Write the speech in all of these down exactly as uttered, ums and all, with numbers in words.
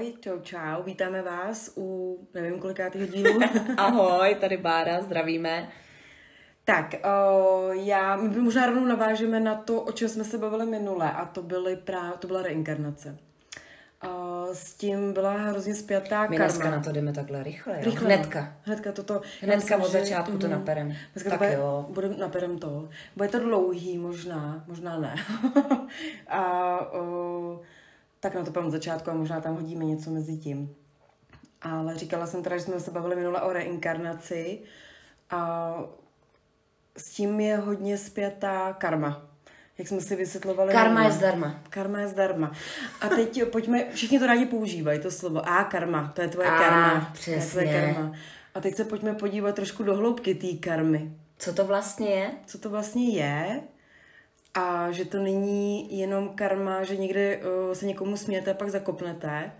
Ahoj, čau, čau, vítáme vás u, nevím kolikátého dílu. Ahoj, tady Bára, zdravíme. Tak, o, já, my možná rovnou navážeme na to, o čem jsme se bavili minule, a to, byly prá, to byla reinkarnace. O, s tím byla hrozně spjatá karma. My dneska na to jdeme takhle rychle, jo? Rychle. Hnedka. Hnedka toto. Hnedka od začátku to naperem. Dneska tak jo. Bude, bude naperem to. Bude to dlouhý možná, možná ne. a... O, Tak na to půjdeme od začátku a možná tam hodíme něco mezi tím. Ale říkala jsem teda, že jsme se bavili minule o reinkarnaci a s tím je hodně spjatá karma. Jak jsme si vysvětlovali. Karma je zdarma. Karma je zdarma. A teď pojďme, všichni to rádi používají, to slovo. A karma, to je tvoje a, karma. Přesně. To je karma. A teď se pojďme podívat trošku do hloubky té karmy. Co to vlastně je? Co to vlastně je? A že to není jenom karma, že někde uh, se někomu smějete a pak zakopnete.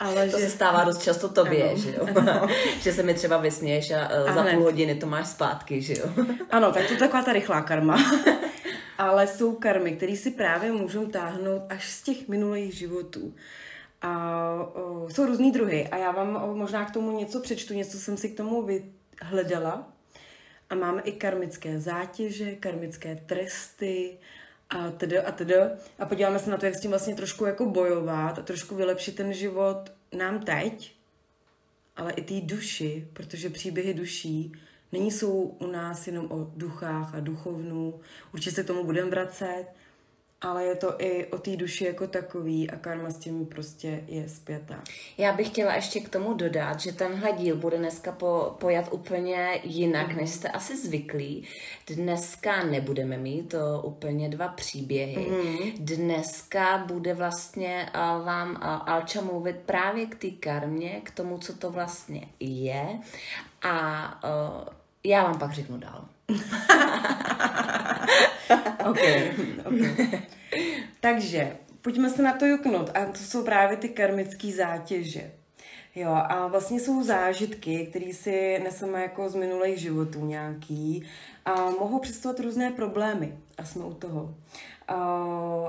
Ale to že... se stává dost často tobě, ano, že jo? Ano. Že se mi třeba vysměješ a uh, za půl hodiny to máš zpátky, že jo? Ano, tak to je taková ta rychlá karma. Ale jsou karmy, které si právě můžou táhnout až z těch minulých životů. A uh, jsou různý druhy a já vám uh, možná k tomu něco přečtu, něco jsem si k tomu vyhledala. A máme i karmické zátěže, karmické tresty a tedy a tedy. A podíváme se na to, jak s tím vlastně trošku jako bojovat a trošku vylepšit ten život nám teď, ale i té duši, protože příběhy duší není jsou u nás jenom o duchách a duchovnu. Určitě se k tomu budeme vracet, ale je to i o té duši jako takový a karma s tím prostě je spjatá. Já bych chtěla ještě k tomu dodat, že tenhle díl bude dneska po, pojat úplně jinak, mm-hmm. než jste asi zvyklí. Dneska nebudeme mít to úplně dva příběhy. Mm-hmm. Dneska bude vlastně uh, vám uh, Alča mluvit právě k té karmě, k tomu, co to vlastně je. A uh, já vám pak řeknu dál. okay. Okay. Takže pojďme se na to juknout a to jsou právě ty karmické zátěže. Jo, a vlastně jsou zážitky, které si neseme jako z minulých životů nějaký a mohou představovat různé problémy a jsme u toho. A,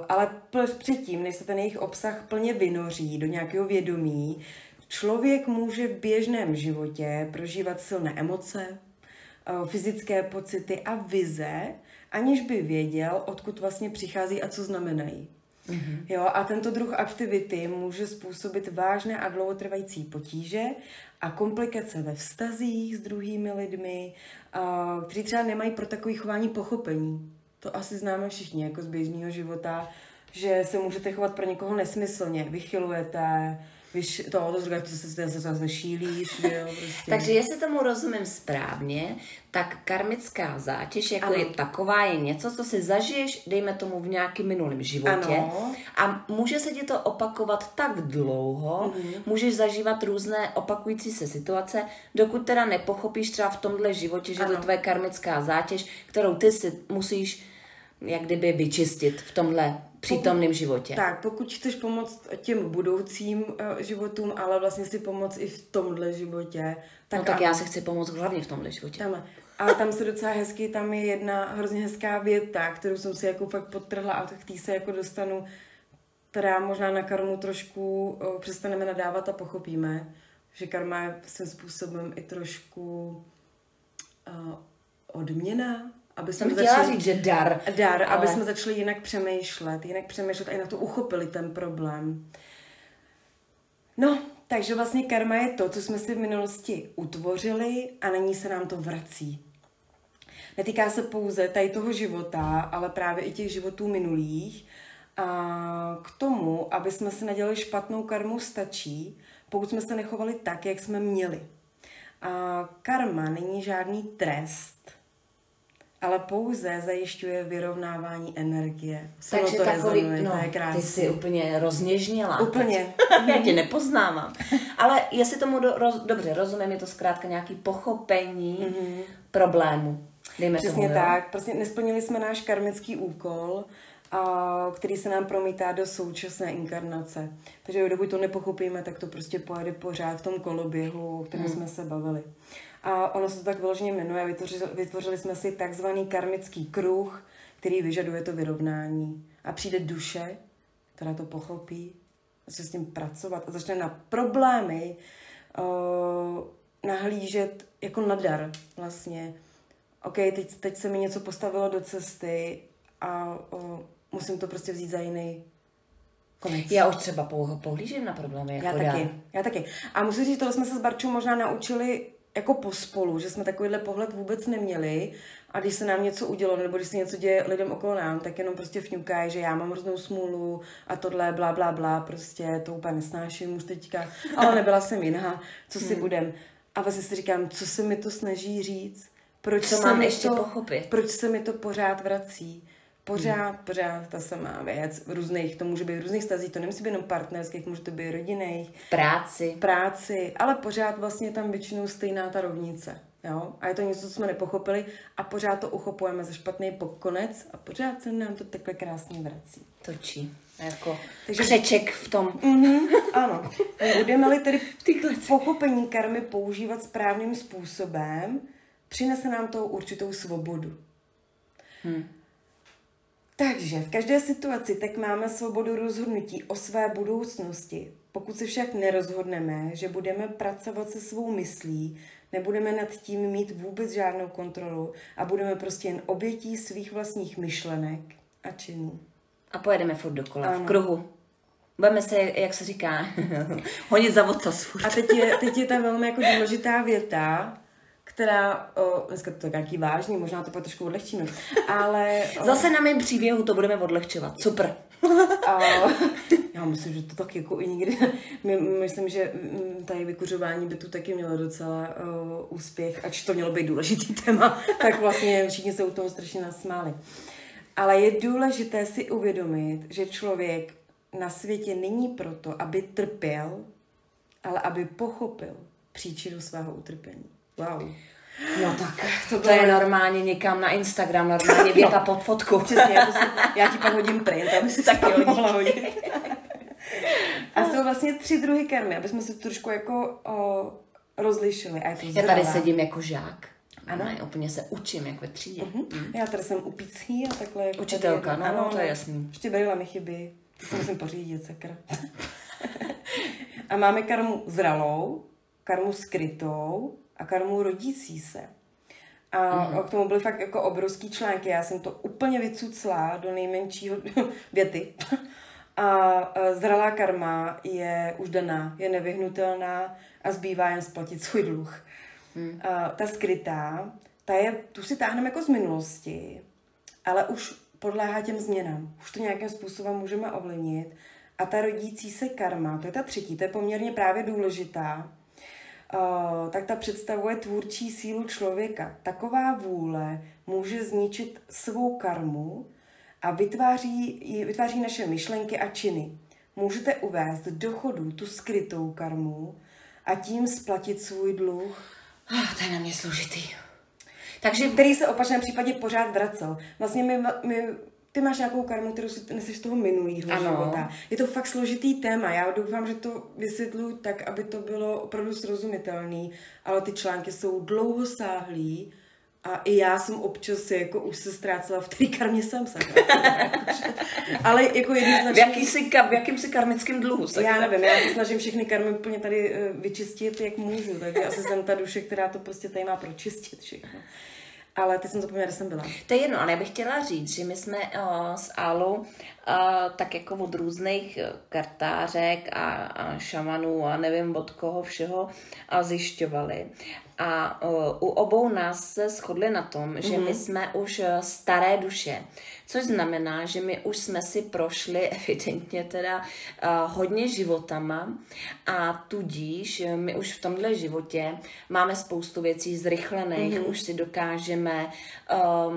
ale předtím, než se ten jejich obsah plně vynoří do nějakého vědomí, člověk může v běžném životě prožívat silné emoce, fyzické pocity a vize, aniž by věděl, odkud vlastně přichází a co znamenají. Mm-hmm. Jo, a tento druh aktivity může způsobit vážné a dlouhotrvající potíže a komplikace ve vztazích s druhými lidmi, kteří třeba nemají pro takové chování pochopení. To asi známe všichni jako z běžného života, že se můžete chovat pro někoho nesmyslně, vychylujete, Víš, to, to říkáš, že se zase šílíš, jo, prostě. Takže jestli tomu rozumím správně, tak karmická zátěž jako ano. je taková, je něco, co si zažiješ, dejme tomu, v nějakém minulém životě. Ano. A může se ti to opakovat tak dlouho, mm-hmm. můžeš zažívat různé opakující se situace, dokud teda nepochopíš třeba v tomhle životě, že ano. to je tvoje karmická zátěž, kterou ty si musíš jak kdyby vyčistit v tomhle přítomném životě. Tak, pokud chceš pomoct těm budoucím e, životům, ale vlastně si pomoct i v tomhle životě. Tak no tak a... já se chci pomoct hlavně v tomhle životě. Tam, a tam se docela hezky, tam je jedna hrozně hezká věta, kterou jsem si jako fakt podtrhla a k tý se jako dostanu, která možná na karmu trošku o, přestaneme nadávat a pochopíme, že karma je svým způsobem i trošku o, odměna. Aby jsme začali říct, že dar. Dar, ale... aby jsme začali jinak přemýšlet, jinak přemýšlet a i na to uchopili ten problém. No, takže vlastně karma je to, co jsme si v minulosti utvořili a na ní se nám to vrací. Netýká se pouze tady toho života, ale právě i těch životů minulých. A k tomu, aby jsme si nadělali špatnou karmu, stačí, pokud jsme se nechovali tak, jak jsme měli. A karma není žádný trest, ale pouze zajišťuje vyrovnávání energie. Samo takže to takový, rezonuje, no, to je krásný. Ty jsi úplně rozněžněla. Úplně. Já tě nepoznávám. Ale jestli tomu do, roz, dobře rozumím, je to zkrátka nějaké pochopení mm-hmm. problému. Dejme Přesně tomu, tak. Jo? Prostě nesplnili jsme náš karmický úkol, a, který se nám promítá do současné inkarnace. Takže dokud to nepochopíme, tak to prostě pojede pořád v tom koloběhu, o kterém mm. jsme se bavili. A ono se to tak vyloženě jmenuje. Vytvořili, vytvořili jsme si takzvaný karmický kruh, který vyžaduje to vyrovnání. A přijde duše, která to pochopí, prostě s tím pracovat a začne na problémy uh, nahlížet jako na dar vlastně. OK, teď, teď se mi něco postavilo do cesty a uh, musím to prostě vzít za jiný konec. Já už třeba pohlížím na problémy. Jako já taky, já taky. A musím říct, toho jsme se s Barčou možná naučili jako pospolu, že jsme takovýhle pohled vůbec neměli a když se nám něco udělo, nebo když se něco děje lidem okolo nám, tak jenom prostě fňukají, že já mám hroznou smůlu a tohle, blá, blá, blá, prostě to úplně nesnáším už teďka, ale nebyla jsem jiná, co si hmm. budem. A vlastně si říkám, co se mi to snaží říct, proč, co se, mám mi ještě to, pochopit? Proč se mi to pořád vrací. Pořád, hmm. pořád ta samá věc. Různých, to může být v různých stazích, to nemusí být jenom partnerských, může to být rodinných. Práci. Práci, ale pořád vlastně tam většinou stejná ta rovnice. Jo? A je to něco, co jsme nepochopili a pořád to uchopujeme za špatný pokonec a pořád se nám to takhle krásně vrací. Točí. Jako takže řeček v tom. Mm-hmm, ano. Budeme-li tedy pochopení karmy používat správným způsobem, přinese nám to určitou svobodu. Hmm. Takže v každé situaci tak máme svobodu rozhodnutí o své budoucnosti. Pokud se však nerozhodneme, že budeme pracovat se svou myslí, nebudeme nad tím mít vůbec žádnou kontrolu a budeme prostě jen obětí svých vlastních myšlenek a činů. A pojedeme furt dokola, ano. V kruhu. Budeme se, jak se říká, honit za vocas furt. A teď je, teď je tam velmi jako důležitá věta, která, o, dneska to je nějaký vážný, možná to bude trošku odlehčíme, ale... O, zase na mém příběhu to budeme odlehčovat, super. O, já myslím, že to tak jako i nikdy... My, myslím, že tady vykuřování by tu taky mělo docela o, úspěch, ač to mělo být důležitý téma, tak vlastně všichni se u toho strašně nasmáli. Ale je důležité si uvědomit, že člověk na světě není proto, aby trpěl, ale aby pochopil příčinu svého utrpení. Wow. No tak, to, to je normálně někam na Instagram, normálně věta no. Pod fotku. Přesně, já, si, já ti pak hodím print, aby si taky hodit. Mohla hodit. A jsou vlastně tři druhy karmy, aby jsme se trošku jako o, rozlišili. A je to já tady sedím jako žák. Ano, ne, úplně se učím, jak ve třídě. Uh-huh. Já tady jsem upící a takhle... Učitelka, tady, no, ano, to je jasný. Ještě brýla mi chybí, to si musím pořídit, sakra. A máme karmu zralou, karmu skrytou a karmu rodící se. A uh-huh. K tomu byly fakt jako obrovský články, já jsem to úplně vycucla do nejmenšího věty. A zralá karma je už daná, je nevyhnutelná a zbývá jen splatit svůj dluh. Hmm. Uh, ta skrytá, ta je, tu si táhneme jako z minulosti, ale už podléhá těm změnám. Už to nějakým způsobem můžeme ovlivnit. A ta rodící se karma, to je ta třetí, to je poměrně právě důležitá, uh, tak ta představuje tvůrčí sílu člověka. Taková vůle může zničit svou karmu a vytváří, vytváří naše myšlenky a činy. Můžete uvést do chodu tu skrytou karmu a tím splatit svůj dluh. Oh, to je na mě složitý. Takže, který se v opačném případě pořád vracel. Vlastně my, my, ty máš nějakou karmu, kterou si neseš z toho minulého života. Je to fakt složitý téma. Já doufám, že to vysvětluji tak, aby to bylo opravdu srozumitelné, ale ty články jsou dlouhosáhlý a i já jsem občas jako už se ztrácela v té karmě jsem se. Ale jako jednoznačně... V, jaký si, v jakým si karmickým dluhu? Já nevím, já se snažím všechny karmy úplně tady vyčistit, jak můžu. Takže asi jsem ta duše, která to prostě tady má pročistit všechno. Ale teď jsem zapomněla, kde jsem byla. To je jedno, ale já bych chtěla říct, že my jsme o, s Alou o, tak jako od různých kartářek a, a šamanů a nevím od koho všeho a zjišťovali. A o, u obou nás se shodli na tom, že mm-hmm. my jsme už staré duše, což znamená, že my už jsme si prošli evidentně teda o, hodně životama a tudíž my už v tomhle životě máme spoustu věcí zrychlených, mm-hmm. už si dokážeme o,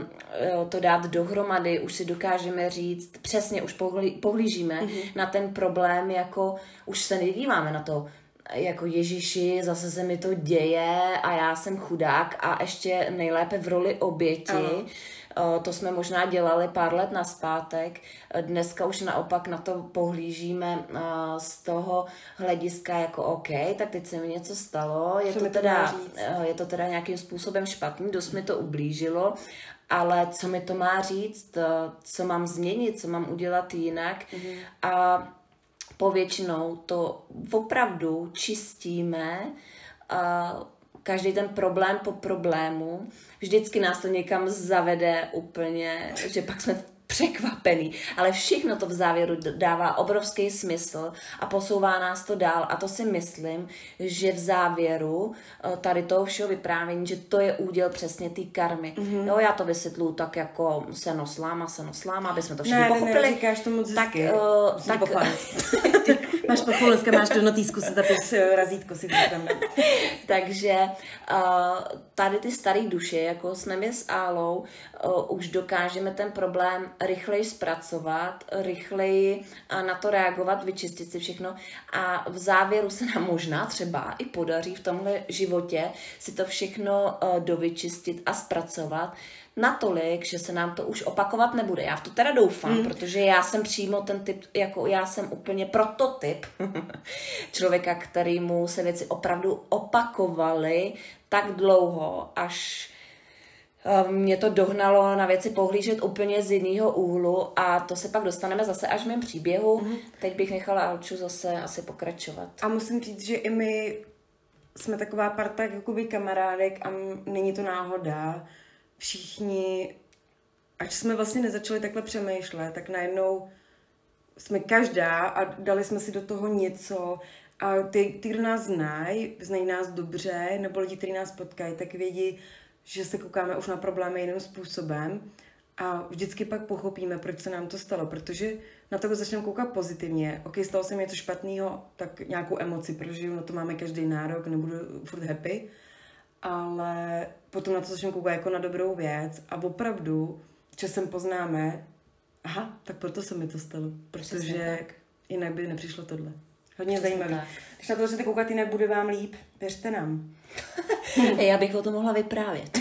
to dát dohromady, už si dokážeme říct, přesně už pohlí, pohlížíme mm-hmm. na ten problém, jako už se nedíváme na to, jako Ježíši, zase se mi to děje a já jsem chudák a ještě nejlépe v roli oběti. O, to jsme možná dělali pár let nazpátek. Dneska už naopak na to pohlížíme a, z toho hlediska jako OK, tak teď se mi něco stalo, je to, teda, je to teda nějakým způsobem špatný, dost mi to ublížilo, ale co mi to má říct, co mám změnit, co mám udělat jinak mm-hmm. a povětšinou to opravdu čistíme, každý ten problém po problému, vždycky nás to někam zavede úplně, že pak jsme překvapený, ale všechno to v závěru dává obrovský smysl a posouvá nás to dál a to si myslím, že v závěru tady toho všeho vyprávění, že to je úděl přesně té karmy. Mm-hmm. Jo, já to vysvětluju tak jako seno sláma, seno sláma, aby jsme to všichni ne, pochopili. Ne, ne, říkáš to moc hezky. Tak, uh, tak, máš pochvalu, dneska máš do notýsku si zapis razítko si tam. Takže uh, tady ty staré duše, jako s nemi s Álou, uh, už dokážeme ten problém rychleji zpracovat, rychleji na to reagovat, vyčistit si všechno a v závěru se nám možná třeba i podaří v tomhle životě si to všechno dovyčistit a zpracovat natolik, že se nám to už opakovat nebude. Já v to teda doufám, hmm. protože já jsem přímo ten typ, jako já jsem úplně prototyp člověka, kterýmu se věci opravdu opakovaly tak dlouho, až mě to dohnalo na věci pohlížet úplně z jiného úhlu a to se pak dostaneme zase až v mém příběhu. Mm. Teď bych nechala Alču zase asi pokračovat. A musím říct, že i my jsme taková parta jakoby kamarádek a m- není to náhoda. Všichni, až jsme vlastně nezačali takhle přemýšlet, tak najednou jsme každá a dali jsme si do toho něco a ty, ty kdo nás znají, znají nás dobře, nebo lidi, kteří nás potkají, tak vědí, že se koukáme už na problémy jiným způsobem a vždycky pak pochopíme, proč se nám to stalo, protože na to začneme koukat pozitivně. OK, stalo se mi něco špatného, tak nějakou emoci prožiju, no to máme každý nárok, nebudu furt happy, ale potom na to začneme koukat jako na dobrou věc a opravdu časem poznáme, aha, tak proto se mi to stalo, protože jinak by nepřišlo tohle. Hodně zajímavé. Když na to začnete koukat, jinak bude vám líp. Věřte nám. Já bych o tom mohla vyprávět.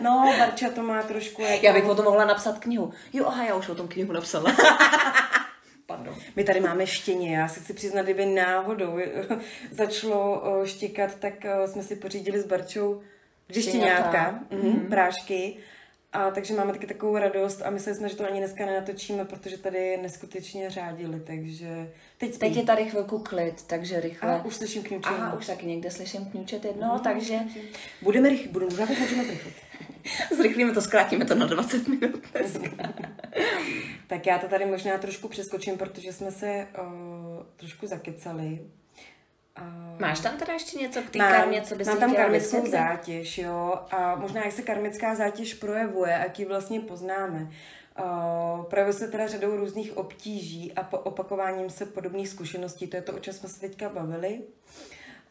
No, Barča to má trošku... Jako... Já bych o tom mohla napsat knihu. Jo, aha, já už o tom knihu napsala. Pardon. My tady máme štěně. Já si chci přiznat, kdyby náhodou začalo štěkat, tak jsme si pořídili s Barčou štěňátka, mm-hmm. prášky. A takže máme taky takovou radost a mysleli jsme, že to ani dneska nenatočíme, protože tady neskutečně řádili, takže... Teď, teď je tady chvilku klid, takže rychle... Aha, už slyším kňučet. Aha, už taky někde slyším kňučet jedno, no, takže... Budeme rychle, budeme rychlit. Zrychlíme to, zkrátíme to na dvacet minut dneska. Tak já to tady možná trošku přeskočím, protože jsme se uh, trošku zakecali. Uh, Máš tam teda ještě něco k té karmě, co bys chtěla vysvětlit? Mám tam karmickou zátěž, jo, a možná jak se karmická zátěž projevuje, jak ji vlastně poznáme. Uh, projevuje se teda řadou různých obtíží a po opakováním se podobných zkušeností, to je to, o čem jsme se teďka bavili.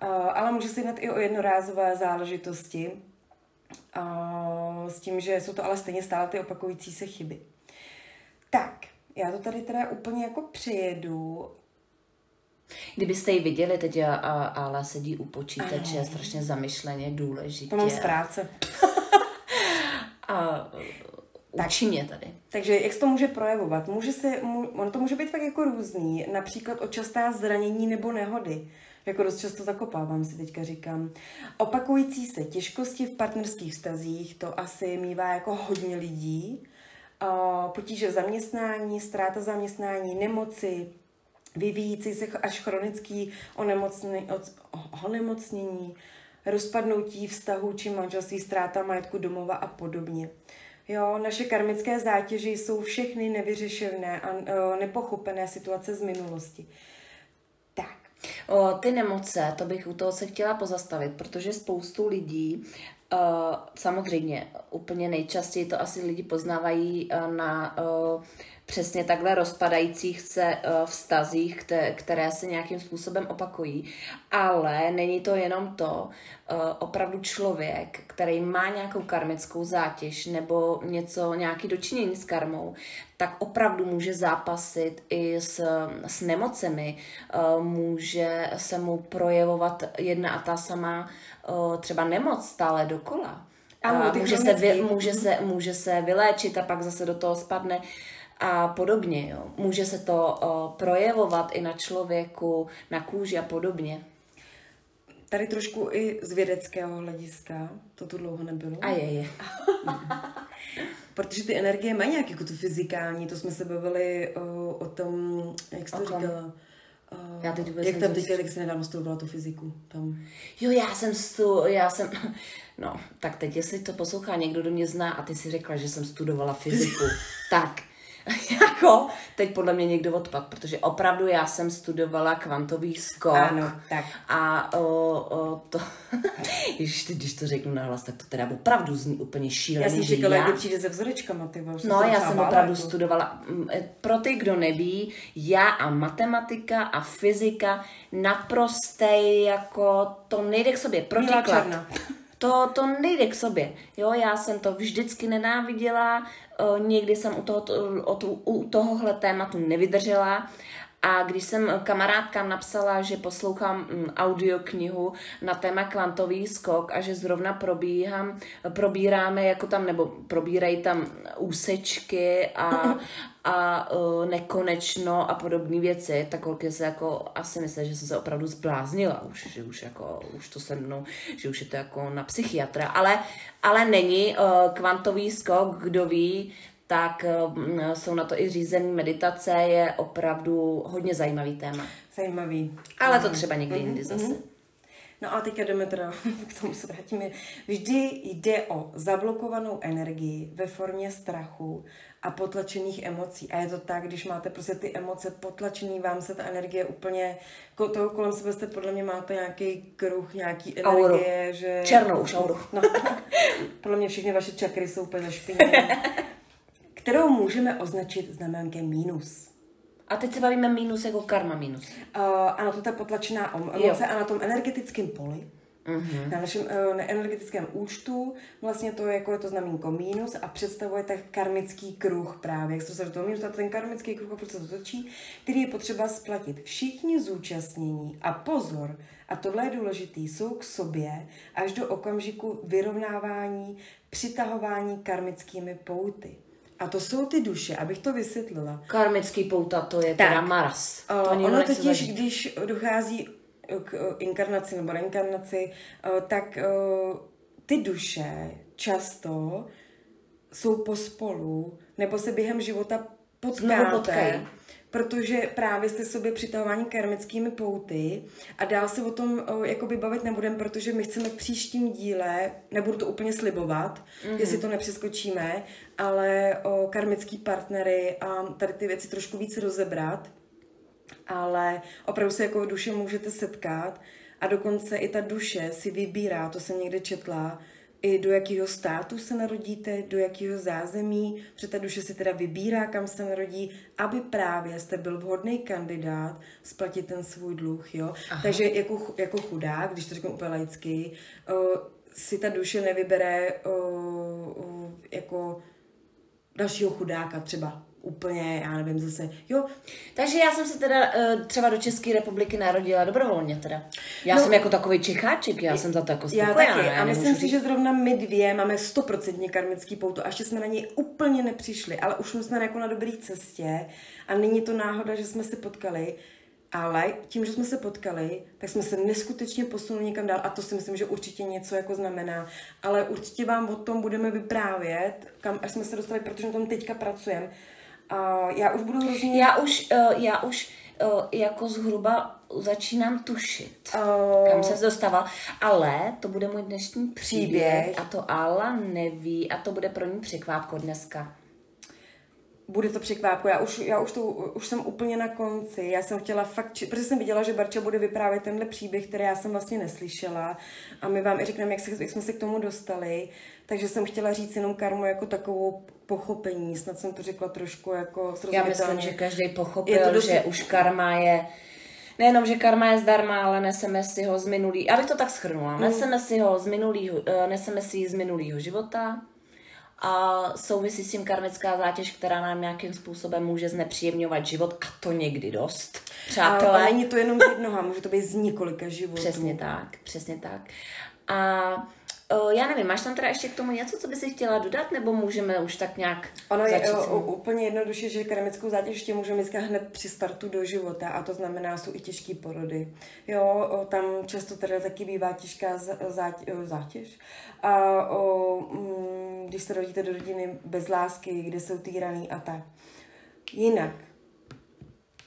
Uh, ale může se jednat i o jednorázové záležitosti, uh, s tím, že jsou to ale stejně stále ty opakující se chyby. Tak, já to tady teda úplně jako přejedu. Kdybyste ji viděli, teď Ála sedí u počítače, je strašně zamyšleně, důležitě. To mám z práce. A učí mě tady. Takže jak se to může projevovat? Může se, ono to může být fakt jako různý, například o častá zranění nebo nehody. Jako dost často zakopávám si teďka říkám. Opakující se těžkosti v partnerských vztazích, to asi mívá jako hodně lidí. Potíže zaměstnání, ztráta zaměstnání, nemoci, vyvíjící se až chronický onemocnění, onemocnění, rozpadnutí vztahu či manželství, ztráta majetku domova a podobně. Jo, naše karmické zátěže jsou všechny nevyřešené a nepochopené situace z minulosti. Tak. O, ty nemoce, to bych u toho se chtěla pozastavit, protože spoustu lidí Uh, samozřejmě, úplně nejčastěji to asi lidi poznávají uh, na uh, přesně takhle rozpadajících se uh, vztazích, které, které se nějakým způsobem opakují. Ale není to jenom to, uh, opravdu člověk, který má nějakou karmickou zátěž nebo něco, nějaký dočinění s karmou, tak opravdu může zápasit i s, s nemocemi, uh, může se mu projevovat jedna a ta samá uh, třeba nemoc stále do kola. Ano, může, se vy, může, se, může se vyléčit a pak zase do toho spadne a podobně. Jo. Může se to uh, projevovat i na člověku, na kůži a podobně. Tady trošku i z vědeckého hlediska, to tu dlouho nebylo. A je, je. Protože ty energie mají nějak jako to fyzikální, to jsme se bavili uh, o tom, jak jsi to říkala. Já teď vůbec jak tam teďka, tak jsi nedávno studovala tu fyziku. Tam. Jo, já jsem stu, já jsem, no, tak teď, jestli to poslouchá někdo, do mě zná a ty si řekla, že jsem studovala fyziku, tak, jako, teď podle mě někdo odpad, protože opravdu já jsem studovala kvantový skok. Ano, tak. A o, o, to, ježiš, když to řeknu nahlas, tak to teda opravdu zní úplně šílený. Já jsem říkala, jak přijde ze vzorečkama, ty vlastně. No, já jsem opravdu studovala, pro ty, kdo neví, já a matematika a fyzika naprostej, jako, to nejde k sobě, protiklad. To, to nejde k sobě, jo, já jsem to vždycky nenáviděla, někdy jsem u, toho, o tu, u tohohle tématu nevydržela a když jsem kamarádkám napsala, že poslouchám audioknihu na téma kvantový skok a že zrovna probíhám, probíráme jako tam, nebo probírají tam úsečky a, a nekonečno a podobné věci, tak holky se jako asi myslí, že jsem se opravdu zbláznila už, že už jako, už to se mnou, že už je to jako na psychiatra, ale, ale není kvantový skok, kdo ví, tak jsou na to i řízené meditace, je opravdu hodně zajímavý téma. Zajímavý. Ale to třeba někdy mm-hmm. jindy zase. No a teďka jdeme teda, k tomu se vrátíme. Vždy jde o zablokovanou energii ve formě strachu a potlačených emocí. A je to tak, když máte prostě ty emoce potlačený, vám se ta energie úplně, toho kolem sebe jste podle mě máte nějaký kruh, nějaký energie. Auru. Že... Černou už auru. No, podle mě všechny vaše čakry jsou úplně zašpiněné. Kterou můžeme označit znamenkem mínus. A teď se bavíme mínus jako karma mínus. Uh, ano, to je potlačená emoce a na tom energetickém poli, uh-huh. na našem uh, na energetickém účtu, vlastně to je, jako je to znamínko mínus a představuje tak karmický kruh právě. Jak se do toho mínus, a ten karmický kruh, proč se to točí, který je potřeba splatit. Všichni zúčastnění a pozor, a tohle je důležité, jsou k sobě až do okamžiku vyrovnávání, přitahování karmickými pouty. A to jsou ty duše, abych to vysvětlila. Karmický pouta, to je tak. Teda Mars. To uh, ono totiž, zažít. Když dochází k inkarnaci nebo reinkarnaci, uh, tak uh, ty duše často jsou pospolu nebo se během života potkáte, protože právě jste sobě přitahování karmickými pouty a dál se o tom o, jakoby bavit nebudeme, protože my chceme v příštím díle, nebudu to úplně slibovat, mm-hmm. jestli to nepřeskočíme, ale o karmický partnery a tady ty věci trošku víc rozebrat, ale opravdu se jako duše můžete setkat a dokonce i ta duše si vybírá, to jsem někde četla, i do jakého státu se narodíte, do jakého zázemí, protože ta duše si teda vybírá, kam se narodí, aby právě jste byl vhodný kandidát splatit ten svůj dluh, jo. Aha. Takže jako, jako chudák, když to řeknu úplně laicky, uh, si ta duše nevybere uh, uh, jako dalšího chudáka třeba. Úplně, já nevím zase, jo. Takže já jsem se teda třeba do České republiky narodila dobrovolně teda. Já no, jsem jako takový Čecháček, já jsem za to jako spokojená. Já taky, já a myslím si, že zrovna my dvě máme stoprocentně karmický pouto, a ještě jsme na něj úplně nepřišli, ale už jsme jako na dobré cestě a není to náhoda, že jsme se potkali, ale tím, že jsme se potkali, tak jsme se neskutečně posunuli někam dál a to si myslím, že určitě něco jako znamená. Ale určitě vám o tom budeme vyprávět, kam až jsme se dostali, protože na tom teďka pracujeme. Uh, já už budu hrozně... Já už, uh, já už uh, jako zhruba začínám tušit, uh... kam jsem se dostala, ale to bude můj dnešní příběh, příběh a to Ala neví a to bude pro ní překvápko dneska. Bude to překvápko, já už, já už, to, už jsem úplně na konci, já jsem chtěla fakt, protože jsem viděla, že Barča bude vyprávět tenhle příběh, který já jsem vlastně neslyšela a my vám i řekneme, jak, se, jak jsme se k tomu dostali, takže jsem chtěla říct jenom karmu jako takovou pochopení, snad jsem to řekla trošku jako srozumitelně. Já myslím, že každý pochopil, dost... že už karma je... Nejenom, že karma je zdarma, ale neseme si ho z minulý... Já bych to tak shrnula. Neseme si ho z minulýho, neseme si ji z minulýho života a souvisí s tím karmická zátěž, která nám nějakým způsobem může znepříjemňovat život a to někdy dost. Přátelé. Ale není to jenom z jednoho, může to být z několika životů. Přesně tak, přesně tak. A... Já nevím, máš tam teda ještě k tomu něco, co by si chtěla dodat, nebo můžeme už tak nějak ono začít? Ono je o, úplně jednoduše, že karmickou zátěž ještě můžeme získat hned při startu do života a to znamená, jsou i těžké porody. Jo, o, tam často teda taky bývá těžká zátěž, zátěž. A o, m, když se rodíte do rodiny bez lásky, kde jsou týraný a tak. Jinak,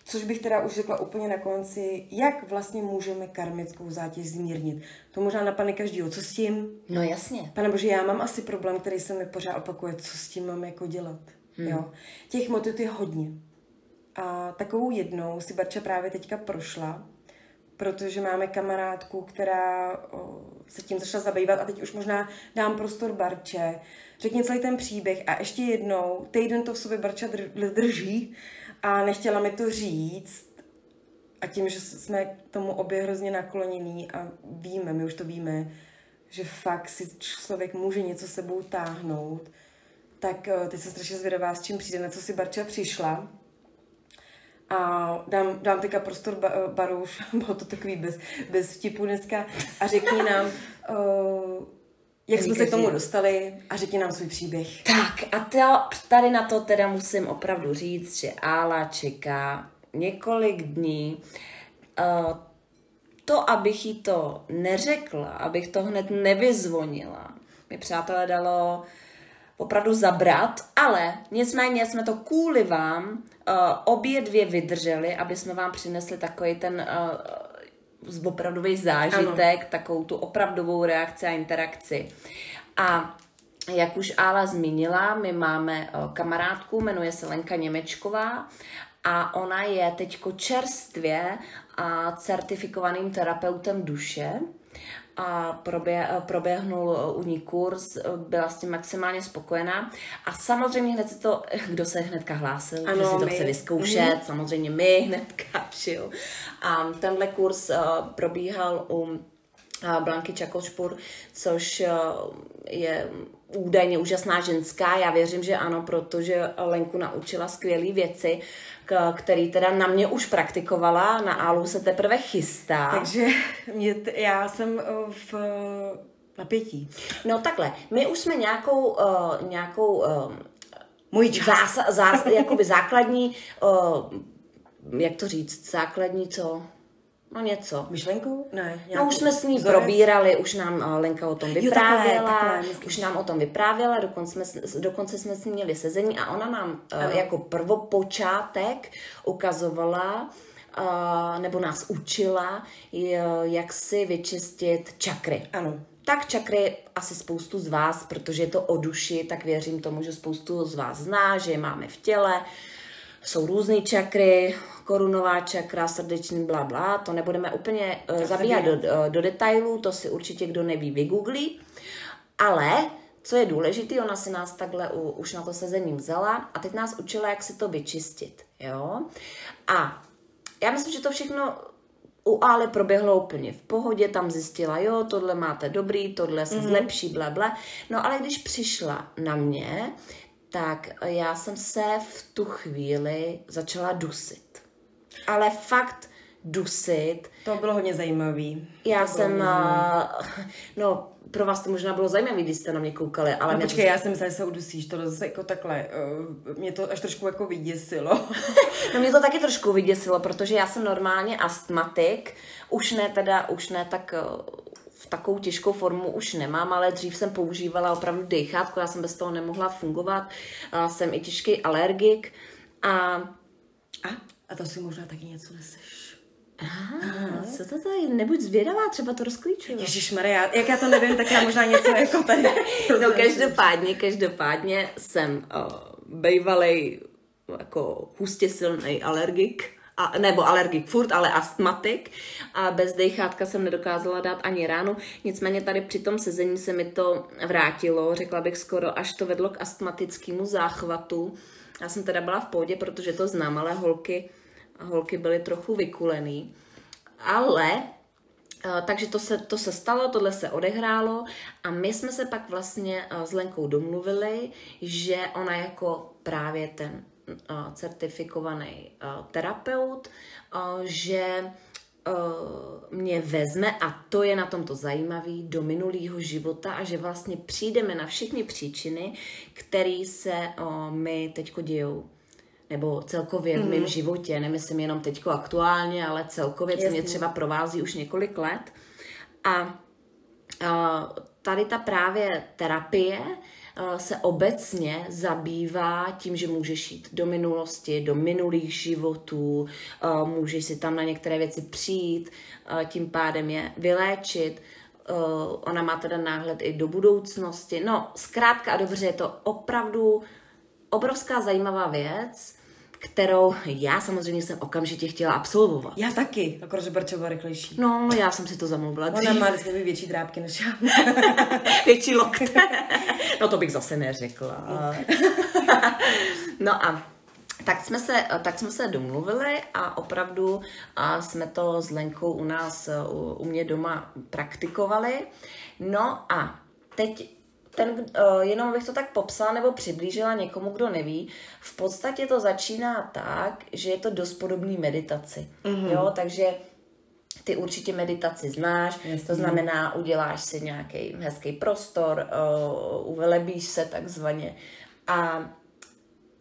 Což bych teda už řekla úplně na konci, jak vlastně můžeme karmickou zátěž zmírnit. To možná napadne každýho. Co s tím? No jasně. Pane bože, já mám asi problém, který se mi pořád opakuje. Co s tím mám jako dělat? Hmm. Jo? Těch motivů je hodně. A takovou jednou si Barča právě teďka prošla, protože máme kamarádku, která o, se tím začala zabývat a teď už možná dám prostor Barče. Řekni celý ten příběh a ještě jednou, týden to v sobě Barča drží a nechtěla mi to říct. A tím, že jsme tomu obě hrozně naklonění a víme, my už to víme, že fakt si člověk může něco sebou táhnout, tak teď jsem strašně zvědavá, s čím přijde, na co si Barča přišla. A dám, dám teďka prostor ba, Baru, už bylo to takový bez, bez vtipu dneska, a řekni nám, uh, jak jsme se k tomu dostali a řekni nám svůj příběh. Tak a ta, tady na to teda musím opravdu říct, že Ála čeká několik dní. Uh, to, abych jí to neřekla, abych to hned nevyzvonila, mi přátelé dalo opravdu zabrat, ale nicméně jsme to kvůli vám uh, obě dvě vydrželi, aby jsme vám přinesli takový ten uh, opravdový zážitek, ano. Takovou tu opravdovou reakci a interakci. A jak už Ála zmínila, my máme uh, kamarádku, jmenuje se Lenka Německová a ona je teďko čerstvě a certifikovaným terapeutem duše. A probě, proběhnul u ní kurz, byla s tím maximálně spokojená a samozřejmě hned si to, kdo se hnedka hlásil, ano, že si to my. Chce vyzkoušet, mm. samozřejmě my hnedka, žil. A tenhle kurz uh, probíhal u uh, Blanky Čakošpur, což uh, je údajně úžasná ženská, já věřím, že ano, protože Lenku naučila skvělé věci, k, který teda na mě už praktikovala, na Álu se teprve chystá. Takže mě t- já jsem v napětí. No takhle, my už jsme nějakou, uh, nějakou uh, můj čas. Zás, zás, jakoby základní, uh, jak to říct, základní co... No něco. Myšlenku? Ne. No už jsme s ní vzorec. probírali, už nám Lenka o tom vyprávěla, jo, takhle, takhle, už nám o tom vyprávěla, dokonce jsme, dokonce jsme s ní měli sezení a ona nám uh, jako prvopočátek ukazovala, uh, nebo nás učila, uh, jak si vyčistit čakry. Ano. Tak čakry asi spoustu z vás, protože je to o duši, tak věřím tomu, že spoustu z vás zná, že je máme v těle. Jsou různé čakry, korunová čakra, srdeční, blá, blá. To nebudeme úplně uh, zabíhat do, do detailů, to si určitě kdo neví vygooglí. Ale co je důležité, ona si nás takhle u, už na to sezení vzala a teď nás učila, jak si to vyčistit. Jo? A já myslím, že to všechno u Ály proběhlo úplně v pohodě, tam zjistila, jo, tohle máte dobrý, tohle se mm-hmm. zlepší, blá, blá. No ale když přišla na mě, tak já jsem se v tu chvíli začala dusit. Ale fakt dusit. To bylo hodně zajímavý. Já to jsem, a, no pro vás to možná bylo zajímavý, když jste na mě koukali, ale... No, počkej, já jsem myslela, že se udusíš, tohle zase jako takhle, mě to až trošku jako vyděsilo. No mě to taky trošku vyděsilo, protože já jsem normálně astmatik, už ne teda, už ne tak... Takovou těžkou formu už nemám, ale dřív jsem používala opravdu dechátko, já jsem bez toho nemohla fungovat, a jsem i těžký alergik a... A, a to si možná taky něco neseš. Aha, Aha. Co to tady? Nebuď zvědavá, třeba to rozklíčuju. Ježišmarja, jak já to nevím, tak já možná něco jako tady... No každopádně, každopádně jsem uh, bejvalej jako hustě silnej alergik. A, nebo alergik furt, ale astmatik a bez dejchátka jsem nedokázala dát ani ránu, nicméně tady při tom sezení se mi to vrátilo, řekla bych skoro, až to vedlo k astmatickému záchvatu. Já jsem teda byla v pohodě, protože to znám, ale holky, holky byly trochu vykulený, ale takže to se, to se stalo, tohle se odehrálo a my jsme se pak vlastně s Lenkou domluvili, že ona jako právě ten certifikovaný terapeut, že mě vezme, a to je na tomto zajímavý, do minulého života a že vlastně přijdeme na všechny příčiny, které se mi teďko dějou. Nebo celkově v mém mm. životě, nemyslím jenom teďko aktuálně, ale celkově, co mě třeba provází už několik let. A tady ta právě terapie se obecně zabývá tím, že můžeš jít do minulosti, do minulých životů, můžeš si tam na některé věci přijít, tím pádem je vyléčit. Ona má teda náhled i do budoucnosti. No, zkrátka a dobře, je to opravdu obrovská zajímavá věc, kterou já samozřejmě jsem okamžitě chtěla absolvovat. Já taky, akorže Barča byla rychlejší. No, já jsem si to zamluvila. Ona má vždycky větší drápky než já. Větší lokte. No to bych zase neřekla. No a tak jsme se, tak jsme se domluvili a opravdu a jsme to s Lenkou u nás, u, u mě doma praktikovali. No a teď Ten, jenom bych to tak popsala nebo přiblížila někomu, kdo neví. V podstatě to začíná tak, že je to dost podobný meditaci. Mm-hmm. Jo? Takže ty určitě meditaci znáš, yes. To znamená, uděláš si nějaký hezký prostor, uh, uvelebíš se takzvaně a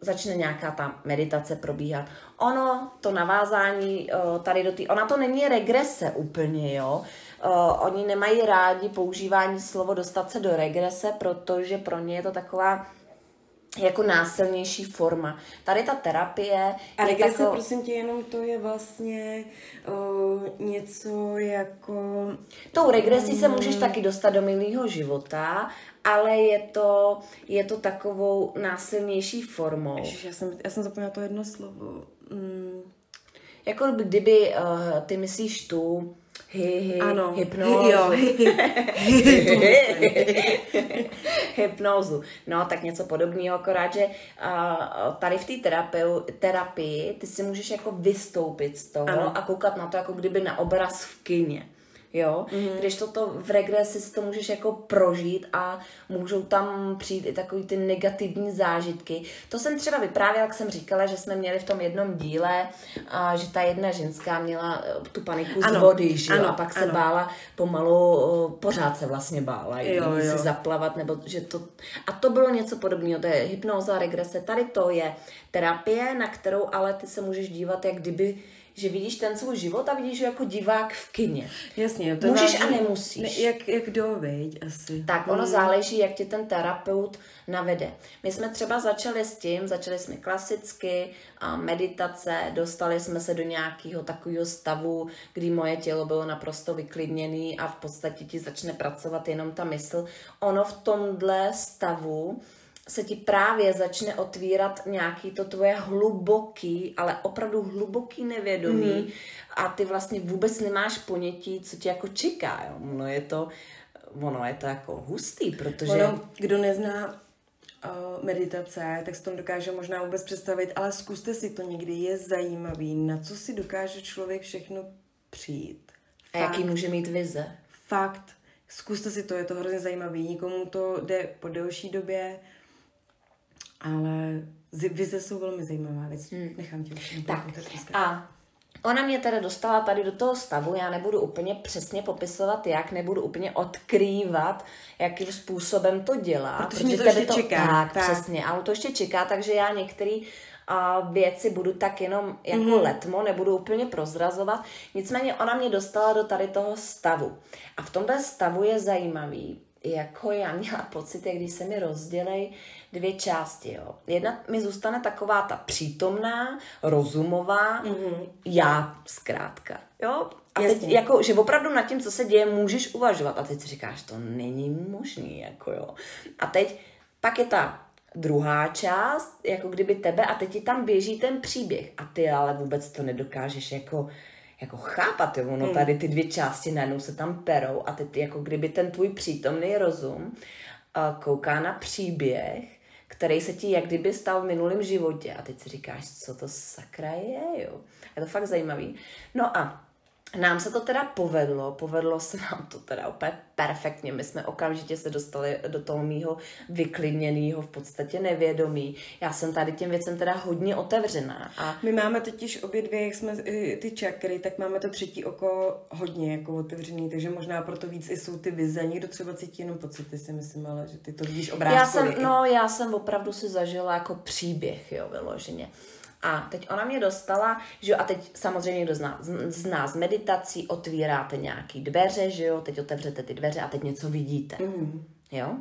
začne nějaká ta meditace probíhat. Ono, to navázání uh, tady do té... Ona to není regrese úplně, jo. Uh, oni nemají rádi používání slovo dostat se do regrese, protože pro ně je to taková jako násilnější forma. Tady ta terapie... A regrese, tako... prosím tě, jenom to je vlastně uh, něco jako... Tou regresí um... se můžeš taky dostat do minulého života, ale je to, je to takovou násilnější formou. Ježiš, já jsem, já jsem zapomněla to jedno slovo. Mm. Jako kdyby, uh, ty myslíš tu... Hi, ano. Hypnózu. Hypnózu. No, tak něco podobného, akorát, že uh, tady v té terapii, terapii ty si můžeš jako vystoupit z toho, ano, a koukat na to jako kdyby na obraz v kině. Jo? Mm-hmm. Když toto v regresi si to můžeš jako prožít a můžou tam přijít i takový ty negativní zážitky. To jsem třeba vyprávěla, jak jsem říkala, že jsme měli v tom jednom díle, a, že ta jedna ženská měla tu paniku ano, z vody, že? Ano, a pak ano. se bála pomalu, pořád se vlastně bála, jo, jo. si zaplavat, nebo že to... A to bylo něco podobného, to je hypnóza, regrese, tady to je terapie, na kterou ale ty se můžeš dívat, jak kdyby... že vidíš ten svůj život a vidíš ho jako divák v kině. Jasně. To můžeš záleží, a nemusíš. Ne, jak, jak kdo, viď, asi. Tak, ono mm. záleží, jak tě ten terapeut navede. My jsme třeba začali s tím, začali jsme klasicky, a meditace, dostali jsme se do nějakého takového stavu, kdy moje tělo bylo naprosto vyklidněné a v podstatě ti začne pracovat jenom ta mysl. Ono v tomhle stavu se ti právě začne otvírat nějaký to tvoje hluboký, ale opravdu hluboký nevědomí mm. a ty vlastně vůbec nemáš ponětí, co tě jako čeká. Jo? No je to, ono je to jako hustý, protože... Ono, kdo nezná uh, meditace, tak se to dokáže možná vůbec představit, ale zkuste si to někdy, je zajímavý, na co si dokáže člověk všechno přijít. Fakt. A jaký může mít vize. Fakt. Zkuste si to, je to hrozně zajímavý. Nikomu to jde po delší době, ale vize jsou velmi zajímavá věc. Hmm. Nechám tě už. Tak. A ona mě teda dostala tady do toho stavu, já nebudu úplně přesně popisovat, jak, nebudu úplně odkrývat, jakým způsobem to dělá. Protože, protože mě to ještě to, čeká. Tak, tak, přesně. Ale to ještě čeká, takže já některý uh, věci budu tak jenom jako hmm. letmo, nebudu úplně prozrazovat. Nicméně ona mě dostala do tady toho stavu. A v tomhle stavu je zajímavý, jako já měla pocit, jak když se mi rozdělej dvě části. Jo. Jedna mi zůstane taková ta přítomná, rozumová, mm-hmm. já zkrátka. Jo? A teď jako, že opravdu nad tím, co se děje, můžeš uvažovat. A teď si říkáš, to není možný. Jako jo. A teď pak je ta druhá část, jako kdyby tebe, a teď ti tam běží ten příběh. A ty ale vůbec to nedokážeš jako... jako chápat, jo, ono tady ty dvě části najednou se tam perou a teď jako kdyby ten tvůj přítomný rozum uh, kouká na příběh, který se ti jak kdyby stal v minulém životě a teď si říkáš, co to sakra je, jo. Je to fakt zajímavý. No a nám se to teda povedlo, povedlo se nám to teda úplně perfektně, my jsme okamžitě se dostali do toho mýho vyklidněného v podstatě nevědomí. Já jsem tady těm věcem teda hodně otevřená. A... My máme totiž obě dvě, jak jsme ty čakry, tak máme to třetí oko hodně jako otevřený, takže možná proto víc i jsou ty vize, někdo třeba cítí jenom pocity, si myslím, ale že ty to vidíš obrázkově. Já jsem, no já jsem opravdu si zažila jako příběh, jo, vyloženě. A teď ona mě dostala, že jo, a teď samozřejmě někdo zná, zná z meditací, otvíráte nějaký dveře, že jo, teď otevřete ty dveře a teď něco vidíte, mm. jo.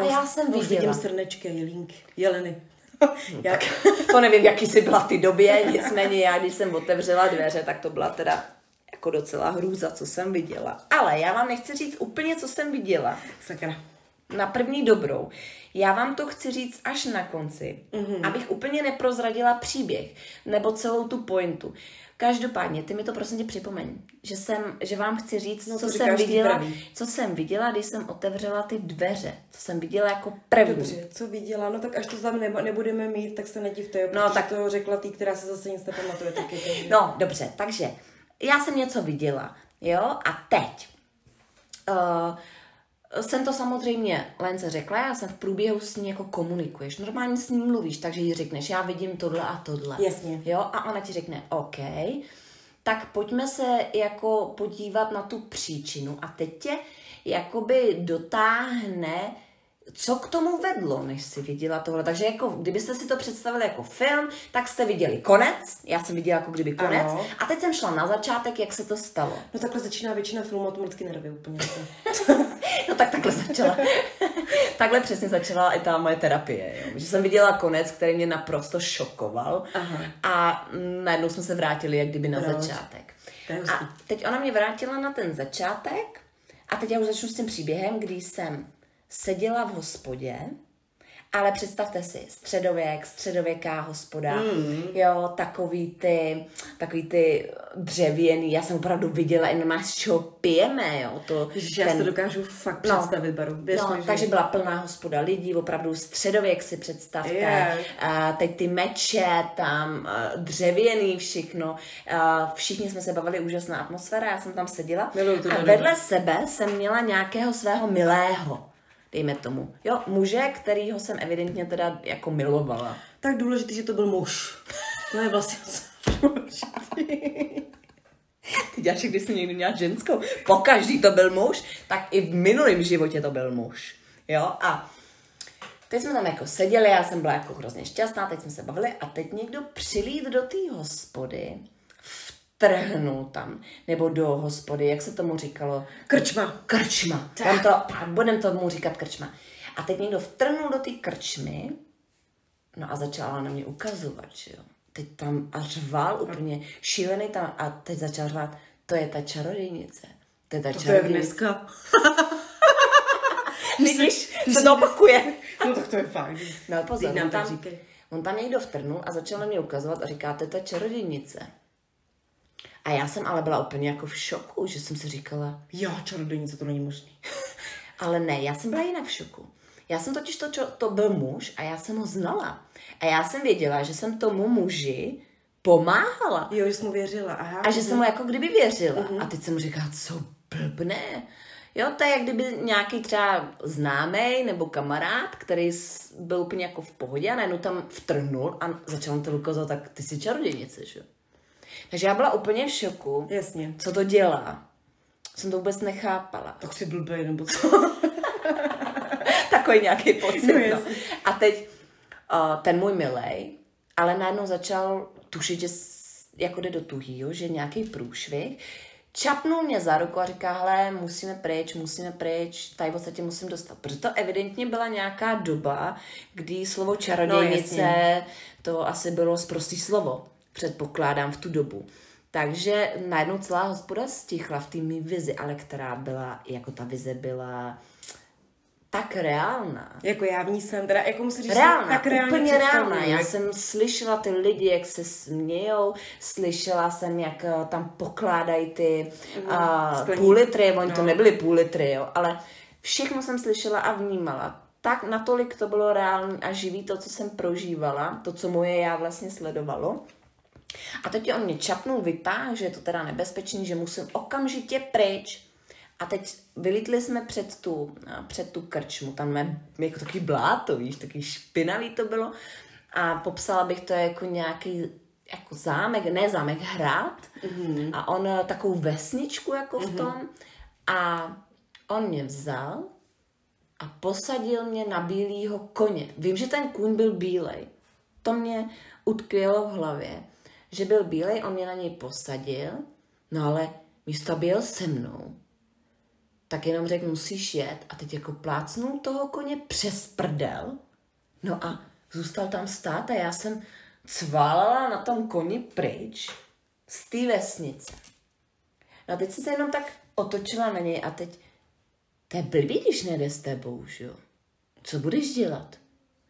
A já jsem viděla. Už vidím srnečka jelínky, jeleny. Jak? To nevím, jaký jsi byla ty době, nicméně já, když jsem otevřela dveře, tak to byla teda jako docela hrůza, co jsem viděla. Ale já vám nechci říct úplně, co jsem viděla. Sakra. Na první dobrou. Já vám to chci říct až na konci, mm-hmm. abych úplně neprozradila příběh nebo celou tu pointu. Každopádně, ty mi to prosím tě připomeň, že, jsem, že vám chci říct, no, co, jsem viděla, co jsem viděla, když jsem otevřela ty dveře, co jsem viděla jako první. Dobře, co viděla, no tak až to tam nebudeme mít, tak se nedivte, protože no, tak... to řekla ty, která se zase nic nepamatuje. Taky, takže... No dobře, takže já jsem něco viděla, jo, a teď... Uh, Jsem to samozřejmě Lence řekla, já jsem v průběhu s ní jako komunikuješ, normálně s ní mluvíš, takže jí řekneš, já vidím tohle a tohle. Jasně. Jo, a ona ti řekne, OK, tak pojďme se jako podívat na tu příčinu a teď tě jakoby dotáhne, co k tomu vedlo, než jsi viděla tohle. Takže jako, kdybyste si to představili jako film, tak jste viděli konec, já jsem viděla jako kdyby konec, ano. A teď jsem šla na začátek, jak se to stalo. No takhle začíná většina filmů, a to vždycky nervě úplně. No tak takhle začala, takhle přesně začala i ta moje terapie, jo? Že jsem viděla konec, který mě naprosto šokoval. Aha. A najednou jsme se vrátili jak kdyby na Proč? začátek. A teď ona mě vrátila na ten začátek a teď já už začnu s tím příběhem, kdy jsem seděla v hospodě, ale představte si, středověk, středověká hospoda, mm. jo, takový ty, takový ty dřevěný, já jsem opravdu viděla, jenom má z čeho pijeme, jo, to... Ježiš, ten... já si to dokážu fakt no, představit, Baru. No, mě, takže byla plná hospoda lidí, opravdu středověk si představte, yeah. uh, teď ty meče tam, uh, dřevěný všechno, uh, všichni jsme se bavili, úžasná atmosféra, já jsem tam seděla Miluji, a vedle sebe jsem měla nějakého svého milého. Dejme tomu, jo, muže, kterýho jsem evidentně teda jako milovala. Tak důležitý, že to byl muž. To je vlastně důležitý. Ty děláš, když jsi někdy měla ženskou. Pokaždý to byl muž, tak i v minulém životě to byl muž. Jo, a teď jsme tam jako seděli, já jsem byla jako hrozně šťastná, teď jsme se bavili a teď někdo přilít do té hospody, trhnul tam, nebo do hospody, jak se tomu říkalo? Krčma. Krčma. Budeme tomu říkat krčma. A teď někdo vtrhnul do té krčmy, no a začala na mě ukazovat, že jo. Teď tam řval úplně šílený tam a teď začal řvát, to je ta čarodějnice. To je ta čarodějnice. To je dneska. Vidíš, se to opakuje. No tak to je fajn. No pozor, on tam, on tam někdo vtrhnul a začal na mě ukazovat a říká, to je ta čarodějnice. A já jsem ale byla úplně jako v šoku, že jsem si říkala, jo, čarodějnice, to není možný. Ale ne, já jsem byla jinak v šoku. Já jsem totiž to, čo, to byl muž a já jsem ho znala. A já jsem věděla, že jsem tomu muži pomáhala. Jo, že jsem mu věřila. Aha, a že jsem mu jako kdyby věřila. Uhum. A teď jsem mu říkala, co blbne. Jo, to je jak kdyby nějaký třeba známej nebo kamarád, který byl úplně jako v pohodě a najednou tam vtrhnul a začal mu to ukazovat, tak ty jsi čarodějnice, že jo? Takže já byla úplně v šoku, Jasně. co to dělá. Jsem to vůbec nechápala. Tak si blbej, nebo co? Takový nějaký pocit, no. A teď uh, ten můj milej, ale najednou začal tušit, že jako jde do tuhýho, že nějaký průšvih. Čapnul mě za ruku a říká, hele, musíme pryč, musíme pryč, tady se tě musím dostat. Protože to evidentně byla nějaká doba, kdy slovo čarodějnice, no, to asi bylo sprostý slovo. Předpokládám v tu dobu. Takže najednou celá hospoda stichla v té mý vizi, ale která byla, jako ta vize byla tak reálná. Jako já v ní jsem, teda jako musím říct, reálná, tak reálně úplně reálná. Já jak... jsem slyšela ty lidi, jak se smějou, slyšela jsem, jak tam pokládají ty uh, půl litry, oni no. to nebyly půl litry, jo, ale všechno jsem slyšela a vnímala. Tak natolik to bylo reálné a živý to, co jsem prožívala, to, co moje já vlastně sledovalo. A teď on mě čapnul, vytáhl, že je to teda nebezpečný, že musím okamžitě pryč. A teď vylítli jsme před tu, před tu krčmu, tam je jako takový bláto, víš, takový špinavý to bylo. A popsala bych to jako nějaký jako zámek, ne zámek, hrad. Mm-hmm. A on takovou vesničku jako mm-hmm. v tom. A on mě vzal a posadil mě na bílýho koně. Vím, že ten kůň byl bílej. To mě utkvělo v hlavě. Že byl bílej, on mě na něj posadil, no ale místo aby jel se mnou, tak jenom řekl, musíš jet. A teď jako plácnul toho koně přes prdel. No a zůstal tam stát a já jsem cválala na tom koni pryč z té vesnice. No a teď jsem se jenom tak otočila na něj a teď, to je blbý, když nejde s tebou, že jo? Co budeš dělat?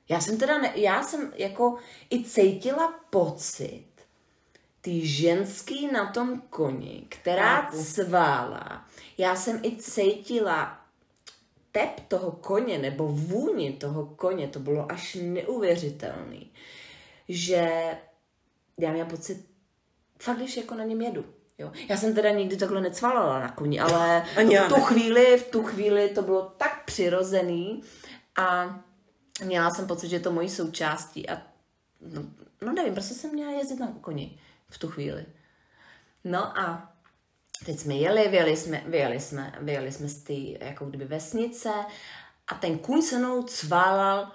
Já jsem teda, ne, já jsem jako i cítila pocit ty ženský na tom koni, která cvála. Já jsem i cítila tep toho koně nebo vůni toho koně, to bylo až neuvěřitelné, že já měla pocit, fakt když jako na něm jedu. Jo. Já jsem teda nikdy takhle necvalala na koni, ale v tu, chvíli, v tu chvíli to bylo tak přirozený a měla jsem pocit, že je to mojí součástí a no, no nevím, prostě jsem měla jezdit na koni v tu chvíli. No a teď jsme jeli, vyjeli jsme, vyjeli jsme, vyjeli jsme z té jako kdyby vesnice a ten kůň se mnou cválal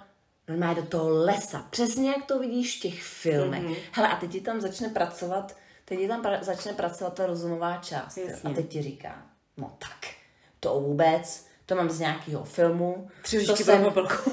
normálně do toho lesa, přesně jak to vidíš v těch filmech. Mm-hmm. Hele a teď ti tam začne pracovat Teď je tam pra- začne pracovat ta rozumová část. A teď ti říká, no tak, to vůbec, to mám z nějakého filmu. Tři říčky jsem... papelku.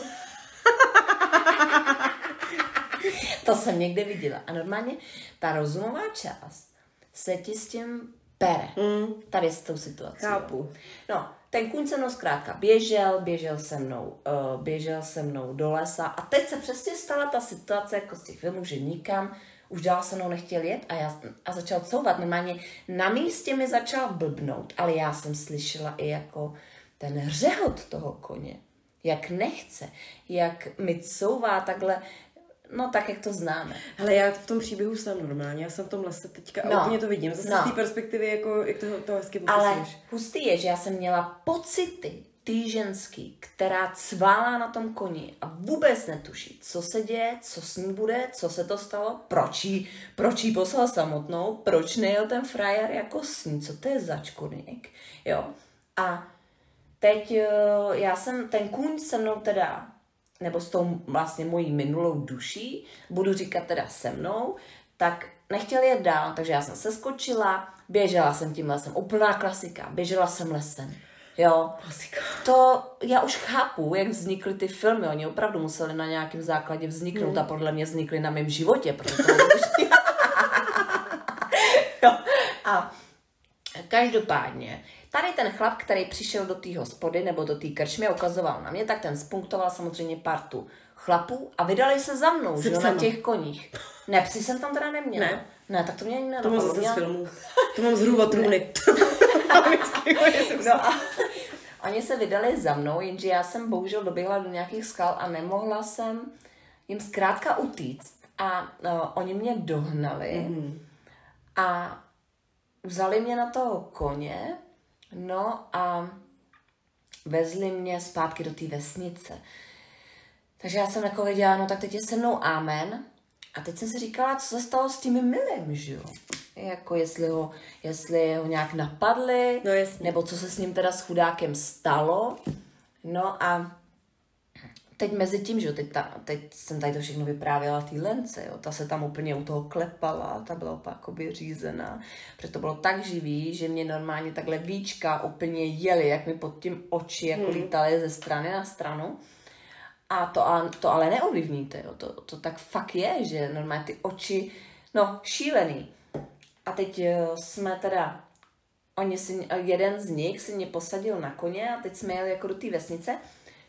To jsem někde viděla. A normálně ta rozumová část se ti s tím pere. Mm. Tady s tou situací. Chápu. No, ten kůň se mnou zkrátka běžel, běžel se mnou, uh, běžel se mnou do lesa. A teď se přesně stala ta situace, jako z těch filmů, že nikam už dál se mnou nechtěl jet a, já, a začal couvat. Normálně na místě mi začal blbnout, ale já jsem slyšela i jako ten hřehot toho koně. Jak nechce, jak mi couvá takhle, no tak, jak to známe. Hele, já v tom příběhu jsem normálně, já jsem v tom lese teďka no, a úplně to vidím. Zase no. Z té perspektivy, jako, jak to, to hezky popisuješ. Ale hustý je, že já jsem měla pocity tý ženský, která cválá na tom koni a vůbec netuší, co se děje, co s ní bude, co se to stalo, proč jí, proč jí poslal samotnou, proč nejel ten frajer jako s ní, co to je za čkurník, jo. A teď já jsem, ten kůň se mnou teda, nebo s tou vlastně mojí minulou duší, budu říkat teda se mnou, tak nechtěl jet dál, takže já jsem seskočila, běžela jsem tím lesem, úplná klasika, běžela jsem lesem. Jo, to já už chápu, jak vznikly ty filmy, oni opravdu museli na nějakém základě vzniknout mm. a podle mě vznikly na mém životě, protože to už... Jo. A každopádně, tady ten chlap, který přišel do té hospody nebo do té krčmy a ukazoval na mě, tak ten spunktoval samozřejmě partu chlapů a vydali se za mnou, že, na těch koních. Ne, psi jsem tam teda neměla. Ne, ne tak to mě ani nedopadlo. To mám zase z filmu. To mám zhruba trůny. No a oni se vydali za mnou, jenže já jsem bohužel doběhla do nějakých skal a nemohla jsem jim zkrátka utíct. A no, oni mě dohnali mm-hmm. a vzali mě na toho koně, no a vezli mě zpátky do té vesnice. Takže já jsem jako věděla, no tak teď je se mnou amen. A teď jsem si říkala, co se stalo s tím milým, že jo? Jako jestli ho, jestli ho nějak napadli, no nebo co se s ním teda s chudákem stalo. No a teď mezi tím, že jo, teď, ta, teď jsem tady to všechno vyprávěla té Lence, jo, ta se tam úplně u toho klepala, ta byla opakoby řízená, protože to bylo tak živý, že mě normálně takhle víčka úplně jeli, jak mi pod tím oči jako hmm. lítaly ze strany na stranu. A to, a to ale neovlivníte, jo, to, to tak fakt je, že normálně ty oči, no šílený. A teď jsme teda, oni si, jeden z nich si mě posadil na koně a teď jsme jeli jako do té vesnice.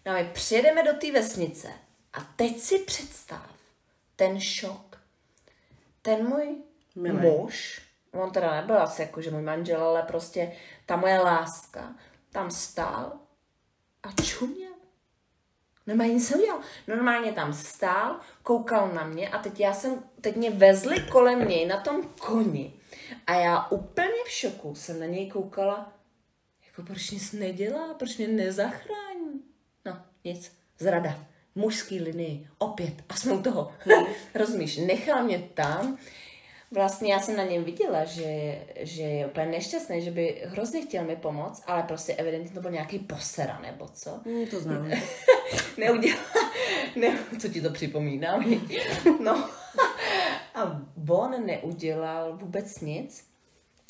No a my přijedeme do té vesnice a teď si představ ten šok. Ten můj Milé. muž, on teda nebyl asi jako, že můj manžel, ale prostě ta moje láska, tam stál a čuměl. Normálně se udělal. Normálně tam stál, koukal na mě a teď já jsem, teď mě vezli kolem něj na tom koni. A já úplně v šoku jsem na něj koukala, jako proč nic nedělá, proč mě nezachrání. No, nic, zrada. Mužský linii, opět, a jsme u toho. Rozumíš, nechal mě tam. Vlastně já jsem na něm viděla, že, že je úplně nešťastný, že by hrozně chtěl mi pomoct, ale prostě evidentně to byl nějaký posera, nebo co? Mm, to znám. Neudělal, ne, co ti to připomíná? No. A on neudělal vůbec nic.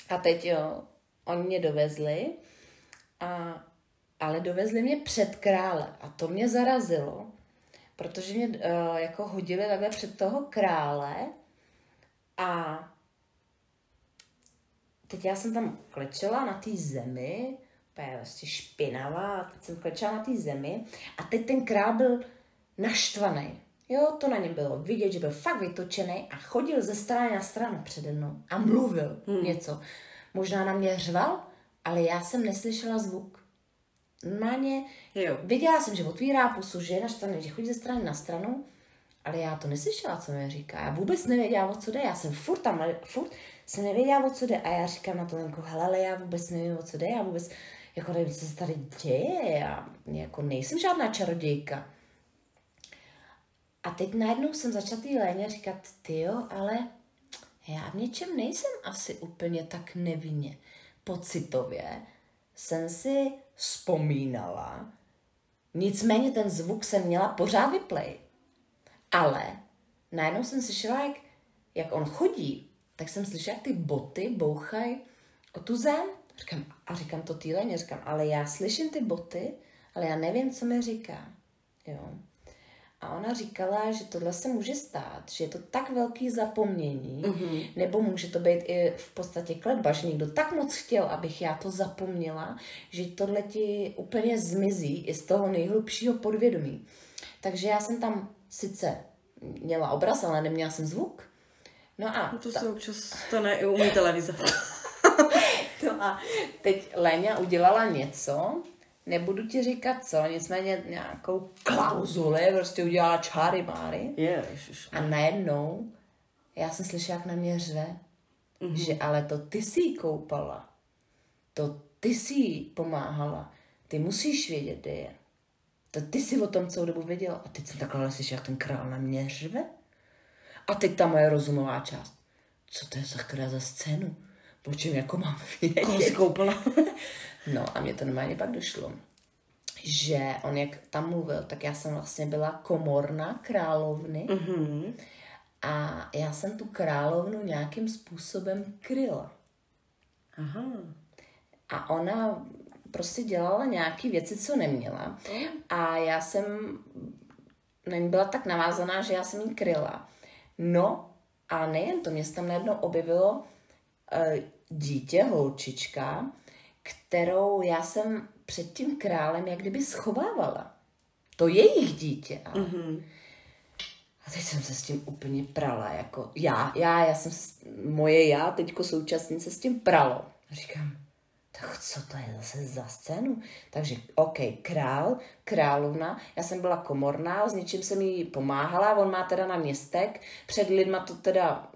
A teď jo, oni mě dovezli a ale dovezli mě před krále a to mě zarazilo, protože mě uh, jako hodili takhle před toho krále a teď já jsem tam klečela na té zemi, to je vlastně špinavá, a teď jsem klečela na té zemi a teď ten král byl naštvaný. Jo, to na něm bylo vidět, že byl fakt vytočený a chodil ze strany na stranu přede mnou a mluvil hmm. něco. Možná na mě řval, ale já jsem neslyšela zvuk. Normálně viděla jsem, že otvírá pusu, že je naštvaný, že chodí ze strany na stranu, ale já to neslyšela, co mi říká. Já vůbec nevěděla, o co jde. Já jsem furt tam, furt jsem nevěděla, o co jde. A já říkám na to Lenku, hele, ale já vůbec nevím, o co jde. Já vůbec, jako nevím, co se tady děje. Já jako nejsem žádná čarodějka. A teď najednou jsem začala tý Léně říkat, tyjo, ale já v něčem nejsem asi úplně tak nevinně. Pocitově jsem si vzpomínala, nicméně ten zvuk jsem měla pořád vyplay. Ale najednou jsem slyšela, jak, jak on chodí, tak jsem slyšela, jak ty boty bouchají o tu zem. Říkám, a říkám to tý Léně, říkám, ale já slyším ty boty, ale já nevím, co mi říká. Jo. A ona říkala, že tohle se může stát, že je to tak velký zapomnění, mm-hmm. nebo může to být i v podstatě kletba, že někdo tak moc chtěl, abych já to zapomněla, že tohle ti úplně zmizí i z toho nejhlubšího podvědomí. Takže já jsem tam sice měla obraz, ale neměla jsem zvuk. No a... No to ta... se občas stane i u mý televize. No a teď Léňa udělala něco... Nebudu ti říkat co, nicméně nějakou klauzuli, prostě udělala čáry máry. Ježiš. A najednou já jsem slyšela, jak na mě řve, mm-hmm. že ale to ty jsi jí koupala, to ty jsi jí pomáhala, ty musíš vědět, kde je. To ty jsi o tom celou dobu věděla. A teď jsem takhle slyšela, jak ten král na mě řve. A teď ta moje rozumová část. Co to je sakra za scénu? Po čem jako mám vědět? Koho jsi koupala? No a mě to normálně pak došlo, že on jak tam mluvil, tak já jsem vlastně byla komorna královny mm-hmm. a já jsem tu královnu nějakým způsobem kryla. Aha. A ona prostě dělala nějaké věci, co neměla a já jsem na ní byla tak navázaná, že já jsem ji kryla. No a nejen to, mě se tam najednou objevilo e, dítě, holčička, kterou já jsem před tím králem jak kdyby schovávala. To jejich dítě. Mm-hmm. A teď jsem se s tím úplně prala. Jako já, já, já jsem, moje já, teďko současnice se s tím pralo. Říkám, tak co to je zase za scénu? Takže ok, král, královna, já jsem byla komorná, s něčím jsem jí pomáhala, on má teda na městek, před lidma to teda...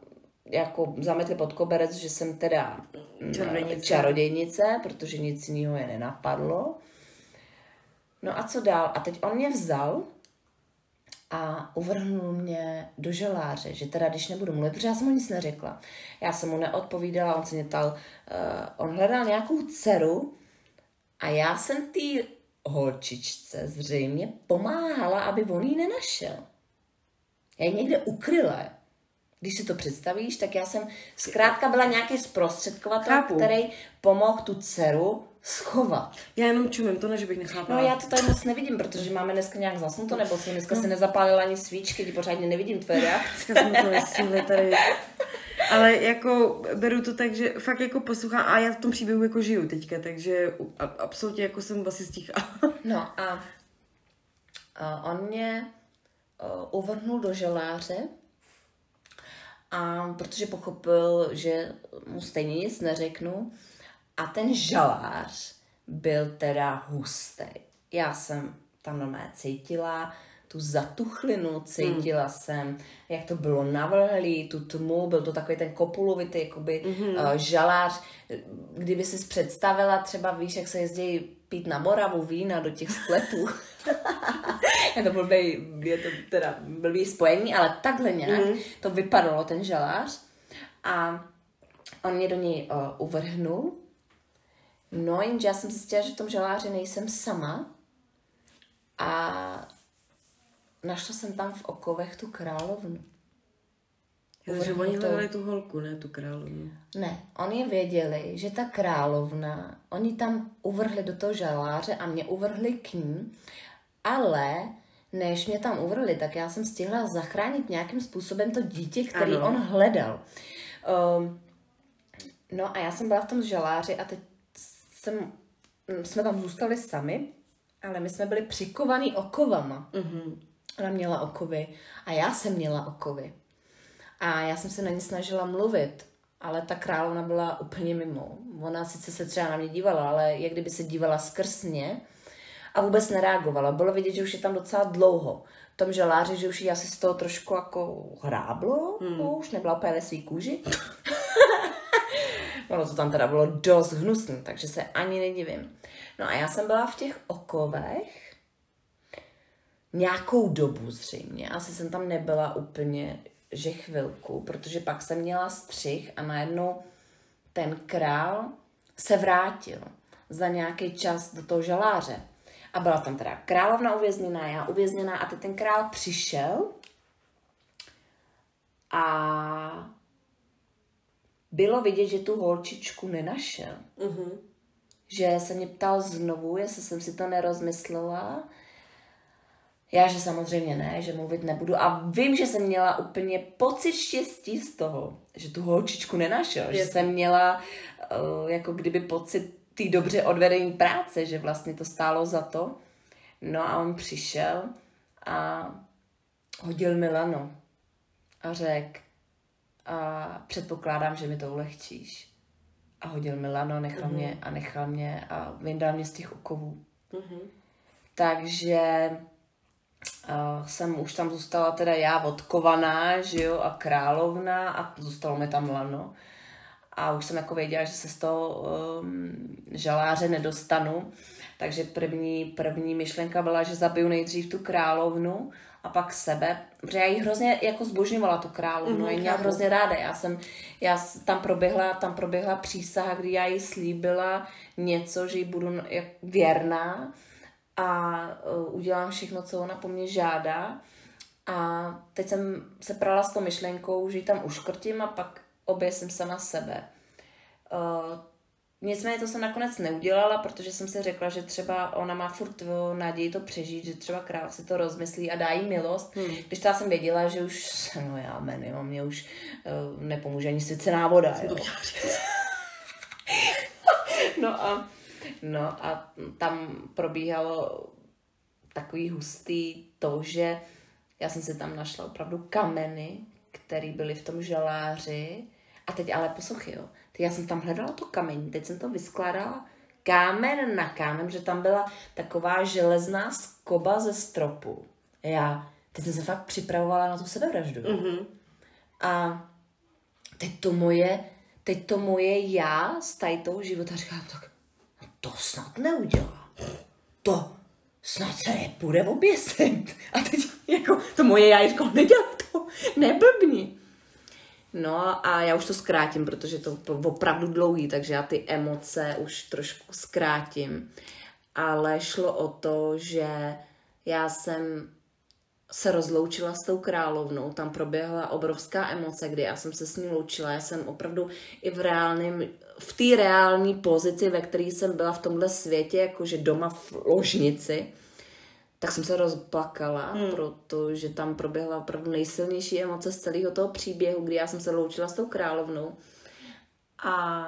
jako zametli pod koberec, že jsem teda čarodějnice. čarodějnice, protože nic jiného je nenapadlo. No a co dál? A teď on mě vzal a uvrhnul mě do žaláře, že teda když nebudu mluvit, protože já jsem mu nic neřekla. Já jsem mu neodpovídala, on se mě ptal, uh, on hledal nějakou dceru a já jsem té holčičce zřejmě pomáhala, aby on ji nenašel. Já ji někde ukryla. Když si to představíš, tak já jsem zkrátka byla nějaký zprostředkovatel, Chápu. který pomohl tu dceru schovat. Já jenom čumím, to ne, že bych nechápala. No já to tady moc nevidím, protože máme dneska nějak zasnuto, nebo jsem dneska no. si nezapálila ani svíčky, ti pořádně nevidím tvoje reakce. Já jsme to vystihli tady. Ale jako beru to tak, že fakt jako poslouchám a já v tom příběhu jako žiju teďka, takže absolutně jako jsem vlastně stíchala. No a, a on mě uh, uvrhnul do žaláře. A protože pochopil, že mu stejně nic neřeknu. A ten žalář byl teda hustý. Já jsem tam normálně cítila tu zatuchlinu, cítila mm. jsem, jak to bylo navlhlý, tu tmu, byl to takový ten kopulovitý jakoby, mm-hmm. žalář. Kdyby si představila třeba, víš, jak se jezdí pít na Moravu vína do těch sklepů. Je to blbý, je to teda blbý spojení, ale takhle nějak mm. to vypadalo, ten žalář. A on mě do něj uh, uvrhnul. No jenže já jsem zjistila, že v tom žaláři nejsem sama. A našla jsem tam v okovech tu královnu. Takže oni hledali tu holku, ne tu královnu. Ne, oni věděli, že ta královna, oni tam uvrhli do toho žaláře a mě uvrhli k ní, ale než mě tam uvrhli, tak já jsem stihla zachránit nějakým způsobem to dítě, který ano. on hledal. Um, no a já jsem byla v tom žaláři a teď jsem, jsme tam zůstali sami, ale my jsme byli přikovaný okovama. Mm-hmm. Ona měla okovy a já jsem měla okovy. A já jsem se na ní snažila mluvit, ale ta královna byla úplně mimo. Ona sice se třeba na mě dívala, ale jak kdyby se dívala skrz mě a vůbec nereagovala. Bylo vidět, že už je tam docela dlouho. V tom žaláři, že už jí asi z toho trošku jako hráblo, hmm. no, už nebyla úplně ve svý kůži. No to tam teda bylo dost hnusný, takže se ani nedivím. No a já jsem byla v těch okovech nějakou dobu zřejmě. Asi jsem tam nebyla úplně, že chvilku, protože pak jsem měla střih a najednou ten král se vrátil za nějaký čas do toho žaláře. A byla tam teda královna uvězněná, já uvězněná a teď ten král přišel a bylo vidět, že tu holčičku nenašel. Mm-hmm. Že se mě ptal znovu, jestli jsem si to nerozmyslela. Já, že samozřejmě ne, že mluvit nebudu a vím, že jsem měla úplně pocit štěstí z toho, že tu holčičku nenašel, že jsem měla uh, jako kdyby pocit té dobře odvedené práce, že vlastně to stálo za to. No a on přišel a hodil mi lano a řekl, a předpokládám, že mi to ulehčíš. A hodil mi lano, nechal mm-hmm. mě a nechal mě a vyndal mě z těch okovů. Mm-hmm. Takže Uh, jsem už tam zůstala teda já odkovaná, že jo, a královna a zůstalo mi tam lano. A už jsem jako věděla, že se z toho um, žaláře nedostanu. Takže první, první myšlenka byla, že zabiju nejdřív tu královnu a pak sebe. Protože já ji hrozně jako zbožňovala tu královnu, mm-hmm. já ji měla hrozně ráda. Já jsem, já tam proběhla, tam proběhla přísaha, kdy já jí slíbila něco, že jí budu věrná. A udělám všechno, co ona po mně žádá. A teď jsem se prala s tou myšlenkou, že ji tam uškrtím a pak oběsím sama sebe. Uh, nicméně to jsem nakonec neudělala, protože jsem si řekla, že třeba ona má furt naději to přežít, že třeba král si to rozmyslí a dá jí milost. Hmm. Když já jsem věděla, že už, no já jmenuji, mě už uh, nepomůže ani svěcená voda. Jo. no a No a tam probíhalo takový hustý to, že já jsem si tam našla opravdu kameny, které byly v tom žaláři. A teď ale poslouchej, jo. Teď já jsem tam hledala to kamení, teď jsem to vyskládala kámen na kámen, že tam byla taková železná skoba ze stropu. Já teď jsem se fakt připravovala na tu sebevraždu. Mm-hmm. A teď to moje, teď to moje já z tady toho života říkám tak, to snad neudělá. To snad se nepůjde oběsit. A teď jako to moje já říkám, nedělá to, neblbni. No a já už to zkrátím, protože to je opravdu dlouhý, takže já ty emoce už trošku zkrátím. Ale šlo o to, že já jsem se rozloučila s tou královnou, tam proběhla obrovská emoce, kdy já jsem se s ní loučila, já jsem opravdu i v reálném, v té reální pozici, ve které jsem byla v tomhle světě, jakože doma v ložnici, tak jsem se rozplakala, hmm. protože tam proběhla opravdu nejsilnější emoce z celého toho příběhu, kdy já jsem se loučila s tou královnou a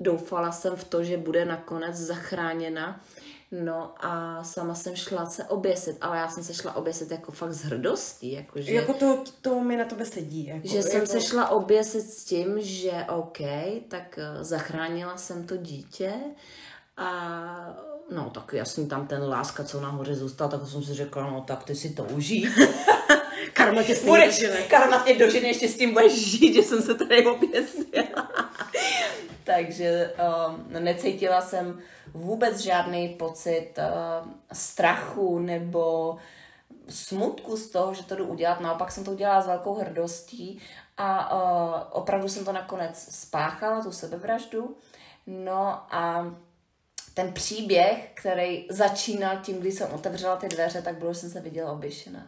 doufala jsem v to, že bude nakonec zachráněna. No a sama jsem šla se oběsit, ale já jsem se šla oběsit jako fakt s hrdostí. Jako, že, jako to, to mi na tebe sedí. Jako, že jako... jsem se šla oběsit s tím, že OK, tak zachránila jsem to dítě a no tak jasně tam ten láska, co nahoře zůstal, tak jsem si řekla, no tak ty si to užij. Karma tě dožene, ještě s tím budeš žít, že jsem se tady oběsila. Takže um, necítila jsem vůbec žádný pocit uh, strachu nebo smutku z toho, že to jdu udělat. Naopak jsem to udělala s velkou hrdostí a uh, opravdu jsem to nakonec spáchala, tu sebevraždu. No a ten příběh, který začínal tím, když jsem otevřela ty dveře, tak bylo, že jsem se viděla oběšená.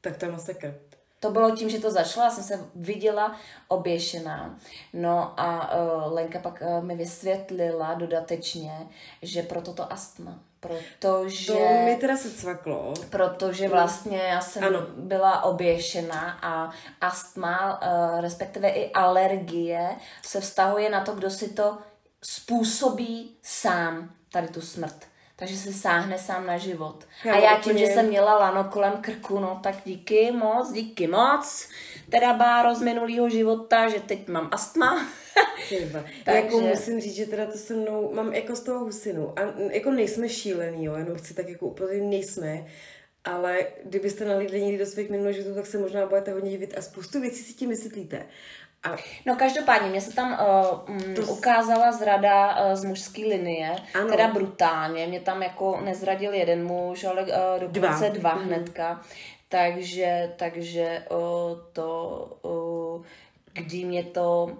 Tak to je masakr. To bylo tím, že to začalo, já jsem se viděla oběšená. No a uh, Lenka pak uh, mi vysvětlila dodatečně, že proto to astma. Protože... To mi teda se cvaklo. Protože vlastně já jsem ano. byla oběšená a astma, uh, respektive i alergie, se vztahuje na to, kdo si to způsobí sám, tady tu smrt. Takže si sáhne sám na život. Já, a já tím, že jsem měla lano kolem krku, no tak díky moc, díky moc, teda báro z minulého života, že teď mám astma. Takže... Jako musím říct, že teda to se mnou, mám jako z toho husinu. A jako nejsme šílený, jo, jenom chci tak jako úplně nejsme, ale kdybyste nalídli někdy do svých minulých životů, tak se možná budete hodně divit a spoustu věcí si tím myslíte. A... No každopádně, mě se tam uh, m, to... ukázala zrada uh, z mužské linie, ano. teda brutálně, mě tam jako nezradil jeden muž, ale uh, dokonce dva, dva mm. hnedka, takže, takže uh, to, uh, kdy mě to,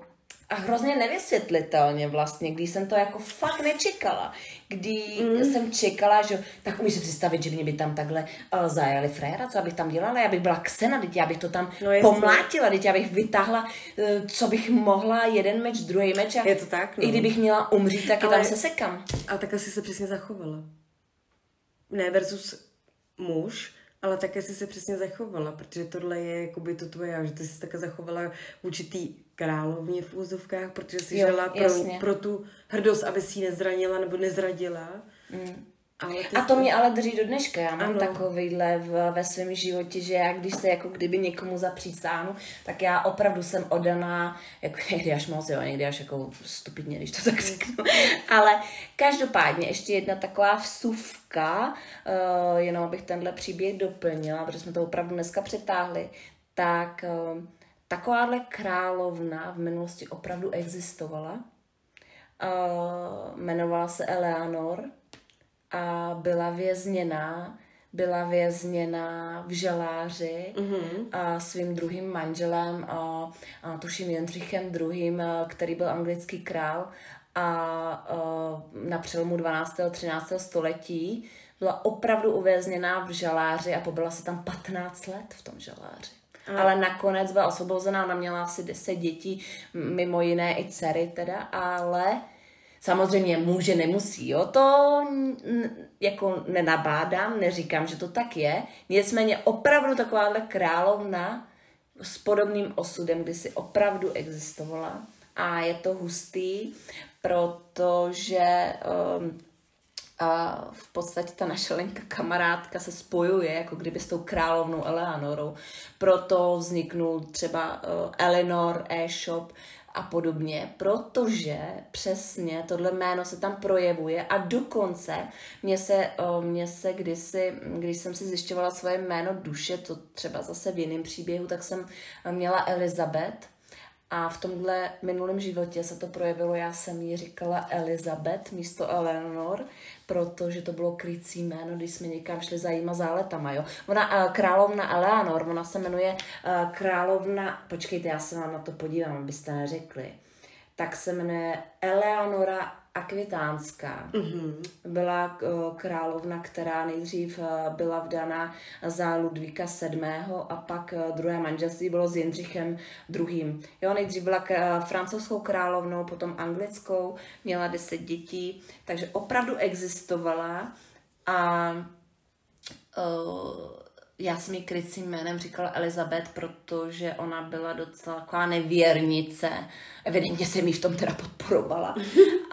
a hrozně nevysvětlitelně vlastně, když jsem to jako fakt nečekala, kdy mm. jsem čekala, že tak umíš si představit, že mě by tam takhle uh, zajali fréra, co abych tam dělala, já bych byla ksena, teď já bych to tam no pomlátila, teď já bych vytáhla, uh, co bych mohla, jeden meč, druhý meč a je to tak, no. I kdybych měla umřít, tak ale, je tam se sekam. A takhle si se přesně zachovala. Ne versus muž, ale také si se přesně zachovala, protože tohle je jakoby to tvoje, že ty jsi také zachovala určitý královně v úzovkách, protože jsi jo, žila pro, pro tu hrdost, aby si ji nezranila nebo nezradila. Mm. A to jsi... mě ale drží do dneška. Já mám ano. takovýhle v, ve svém životě, že já když se jako kdyby někomu zapřísáhnu, tak já opravdu jsem odaná, jako někdy až moc, jo, někdy až jako stupidně, když to tak řeknu. Ale každopádně ještě jedna taková vsuvka, uh, jenom abych tenhle příběh doplnila, protože jsme to opravdu dneska přetáhli, tak... Uh, Takováhle královna v minulosti opravdu existovala. Uh, jmenovala se Eleanor a byla vězněná, byla vězněná v žaláři mm-hmm. a svým druhým manželem, a, a tuším Jindřichem druhým, který byl anglický král a, a na přelomu dvanáctého a třináctého století byla opravdu uvězněná v žaláři a pobyla se tam patnáct let v tom žaláři. Ale nakonec byla osvobozená, ona měla asi deset dětí, mimo jiné i dcery teda, ale samozřejmě může, nemusí, jo, to jako nenabádám, neříkám, že to tak je, nicméně opravdu takováhle královna s podobným osudem, kdy si opravdu existovala a je to hustý, protože... Um, A v podstatě ta naše Lenka kamarádka se spojuje, jako kdyby s tou královnou Eleanorou. Proto vzniknul třeba uh, Eleanor e-shop a podobně, protože přesně tohle jméno se tam projevuje a dokonce mě se, uh, mě se kdysi, když jsem si zjišťovala svoje jméno duše, to třeba zase v jiném příběhu, tak jsem měla Elizabeth. A v tomhle minulém životě se to projevilo, já jsem jí říkala Elizabeth místo Eleanor, protože to bylo krycí jméno, když jsme někam šli za jíma záletama, jo. Ona, královna Eleanor, ona se jmenuje královna, počkejte, já se vám na to podívám, abyste neřekli, tak se jmenuje Eleonora Akvitánská. Mm-hmm. Byla královna, která nejdřív byla vdaná za Ludvíka sedmého a pak druhé manželství bylo s Jindřichem druhým. Jo, nejdřív byla k francouzskou královnou, potom anglickou, měla deset dětí, takže opravdu existovala a uh, já jsem jí krycím jménem říkala Elizabeth, protože ona byla docela taková nevěrnice. Evidentně jsem jí v tom teda podporovala.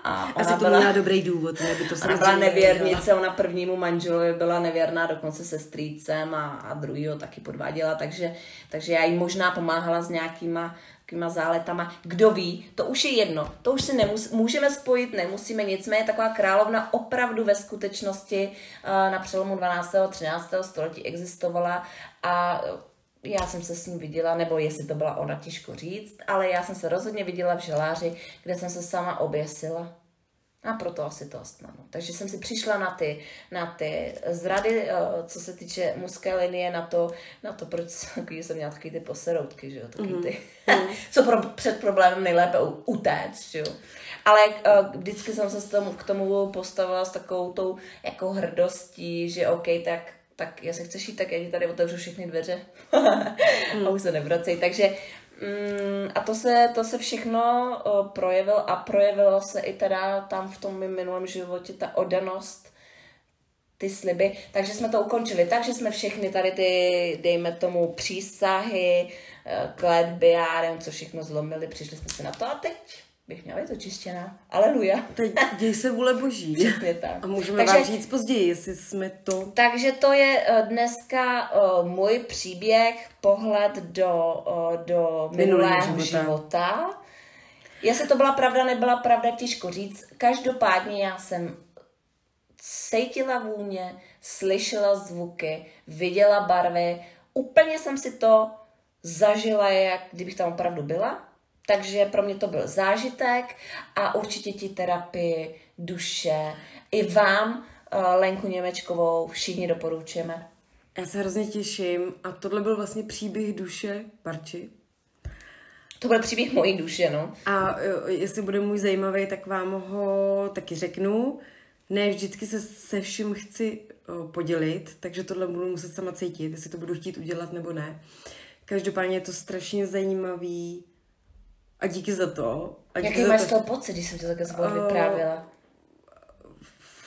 A ona asi to byla, měla dobrý důvod. Ne? To ona byla nevěrnice, ona prvnímu manželovi byla nevěrná, dokonce se strýcem a, a druhýho taky podváděla. Takže, takže já jí možná pomáhala s nějakýma takýma záletama. Kdo ví, to už je jedno. To už si nemus, můžeme spojit, nemusíme, nicméně taková královna opravdu ve skutečnosti na přelomu dvanáctého a třináctého století existovala a já jsem se s ní viděla, nebo jestli to byla ona, těžko říct, ale já jsem se rozhodně viděla v žaláři, kde jsem se sama oběsila. A proto asi to astmanu. Takže jsem si přišla na ty, na ty zrady, co se týče mužské linie, na to, na to proč jsem měla takový ty poseroutky, že jo, takový ty, mm-hmm. co pro, před problémem nejlépe utéct, že jo. Ale vždycky jsem se k tomu postavila s takovou tou jako hrdostí, že OK, tak tak jestli chceš jít, tak já ti tady otevřu všechny dveře a už se nevracej. Takže mm, a to se, to se všechno uh, projevilo a projevilo se i teda tam v tom mým minulém životě ta oddanost, ty sliby. Takže jsme to ukončili. Takže jsme všechny tady ty, dejme tomu, přísahy, kletby a nevím, co všechno zlomili. Přišli jsme se na to a teď bych měla být očištěná. Aleluja. Teď děj se vůle boží. Přesně tak. A můžeme takže, vám říct později, jestli jsme to... Takže to je dneska uh, můj příběh, pohled do, uh, do minulého života. života. Jestli to byla pravda, nebyla pravda, těžko říct. Každopádně já jsem cítila vůně, slyšela zvuky, viděla barvy. Úplně jsem si to zažila, jak kdybych tam opravdu byla. Takže pro mě to byl zážitek a určitě ti terapii duše. I vám, Lenku Němečkovou, všichni doporučujeme. Já se hrozně těším a tohle byl vlastně příběh duše Barči. To byl příběh mojí duše, no. A jestli bude můj zajímavý, tak vám ho taky řeknu. Ne, vždycky se se vším chci podělit, takže tohle budu muset sama cítit, jestli to budu chtít udělat nebo ne. Každopádně je to strašně zajímavý a díky za to. A díky. Jaký za máš to pocit, když jsem to také zbor vyprávila?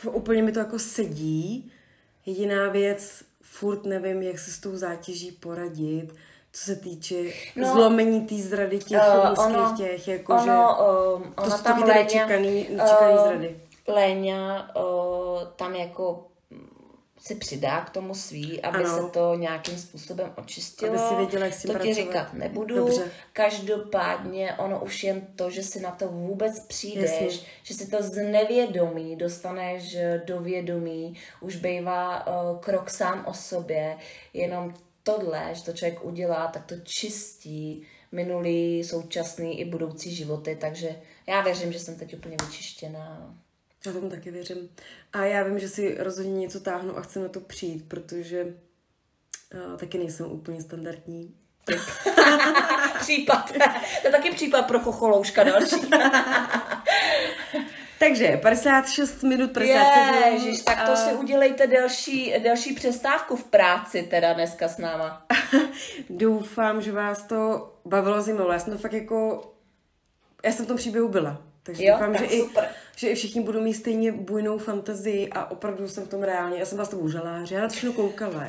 Uh, úplně mi to jako sedí. Jediná věc, furt nevím, jak se s tou zátěží poradit, co se týče no, zlomení té zrady těch mužských těch, jakože um, to jsou taky nečekaný uh, zrady. Léňa uh, tam jako si přidá k tomu svý, aby ano. se to nějakým způsobem očistilo. Aby si věděla, jak si to pracovat. Ti říkat nebudu. Dobře. Každopádně ono už jen to, že si na to vůbec přijdeš, jasně. že si to z nevědomí dostaneš do vědomí, už bývá uh, krok sám o sobě. Jenom tohle, že to člověk udělá, tak to čistí minulý, současný i budoucí životy. Takže já věřím, že jsem teď úplně vyčištěná. Já tomu taky věřím. A já vím, že si rozhodně něco táhnu a chci na to přijít, protože uh, taky nejsem úplně standardní. Případ. To je taky případ pro chocholouška další. Takže padesát šest minut, padesát sedm minut. Ježiš, tak to a... si udělejte další, další přestávku v práci teda dneska s náma. Doufám, že vás to bavilo zimou. Já jsem to fakt jako... Já jsem v tom příběhu byla. Takže jo, doufám, tak že, i, že i všichni budou mít stejně bujnou fantazii a opravdu jsem v tom reálně. Já jsem vás to užala, že já na to všechno koukala.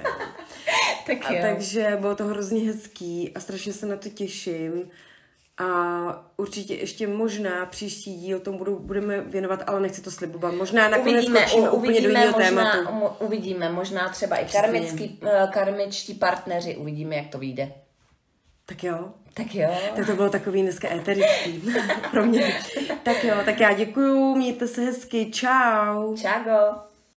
Tak a takže bylo to hrozně hezký a strašně se na to těším. A určitě ještě možná příští díl tomu budou, budeme věnovat, ale nechci to slibovat. Možná nakonec skočíme úplně do jiného tématu. Mo, uvidíme, možná třeba i karmický, karmičtí partneři, uvidíme, jak to vyjde. Tak jo. Tak jo. Tak to bylo takový dneska éterický pro mě. Tak jo, tak já děkuju, mějte se hezky, čau. Čau.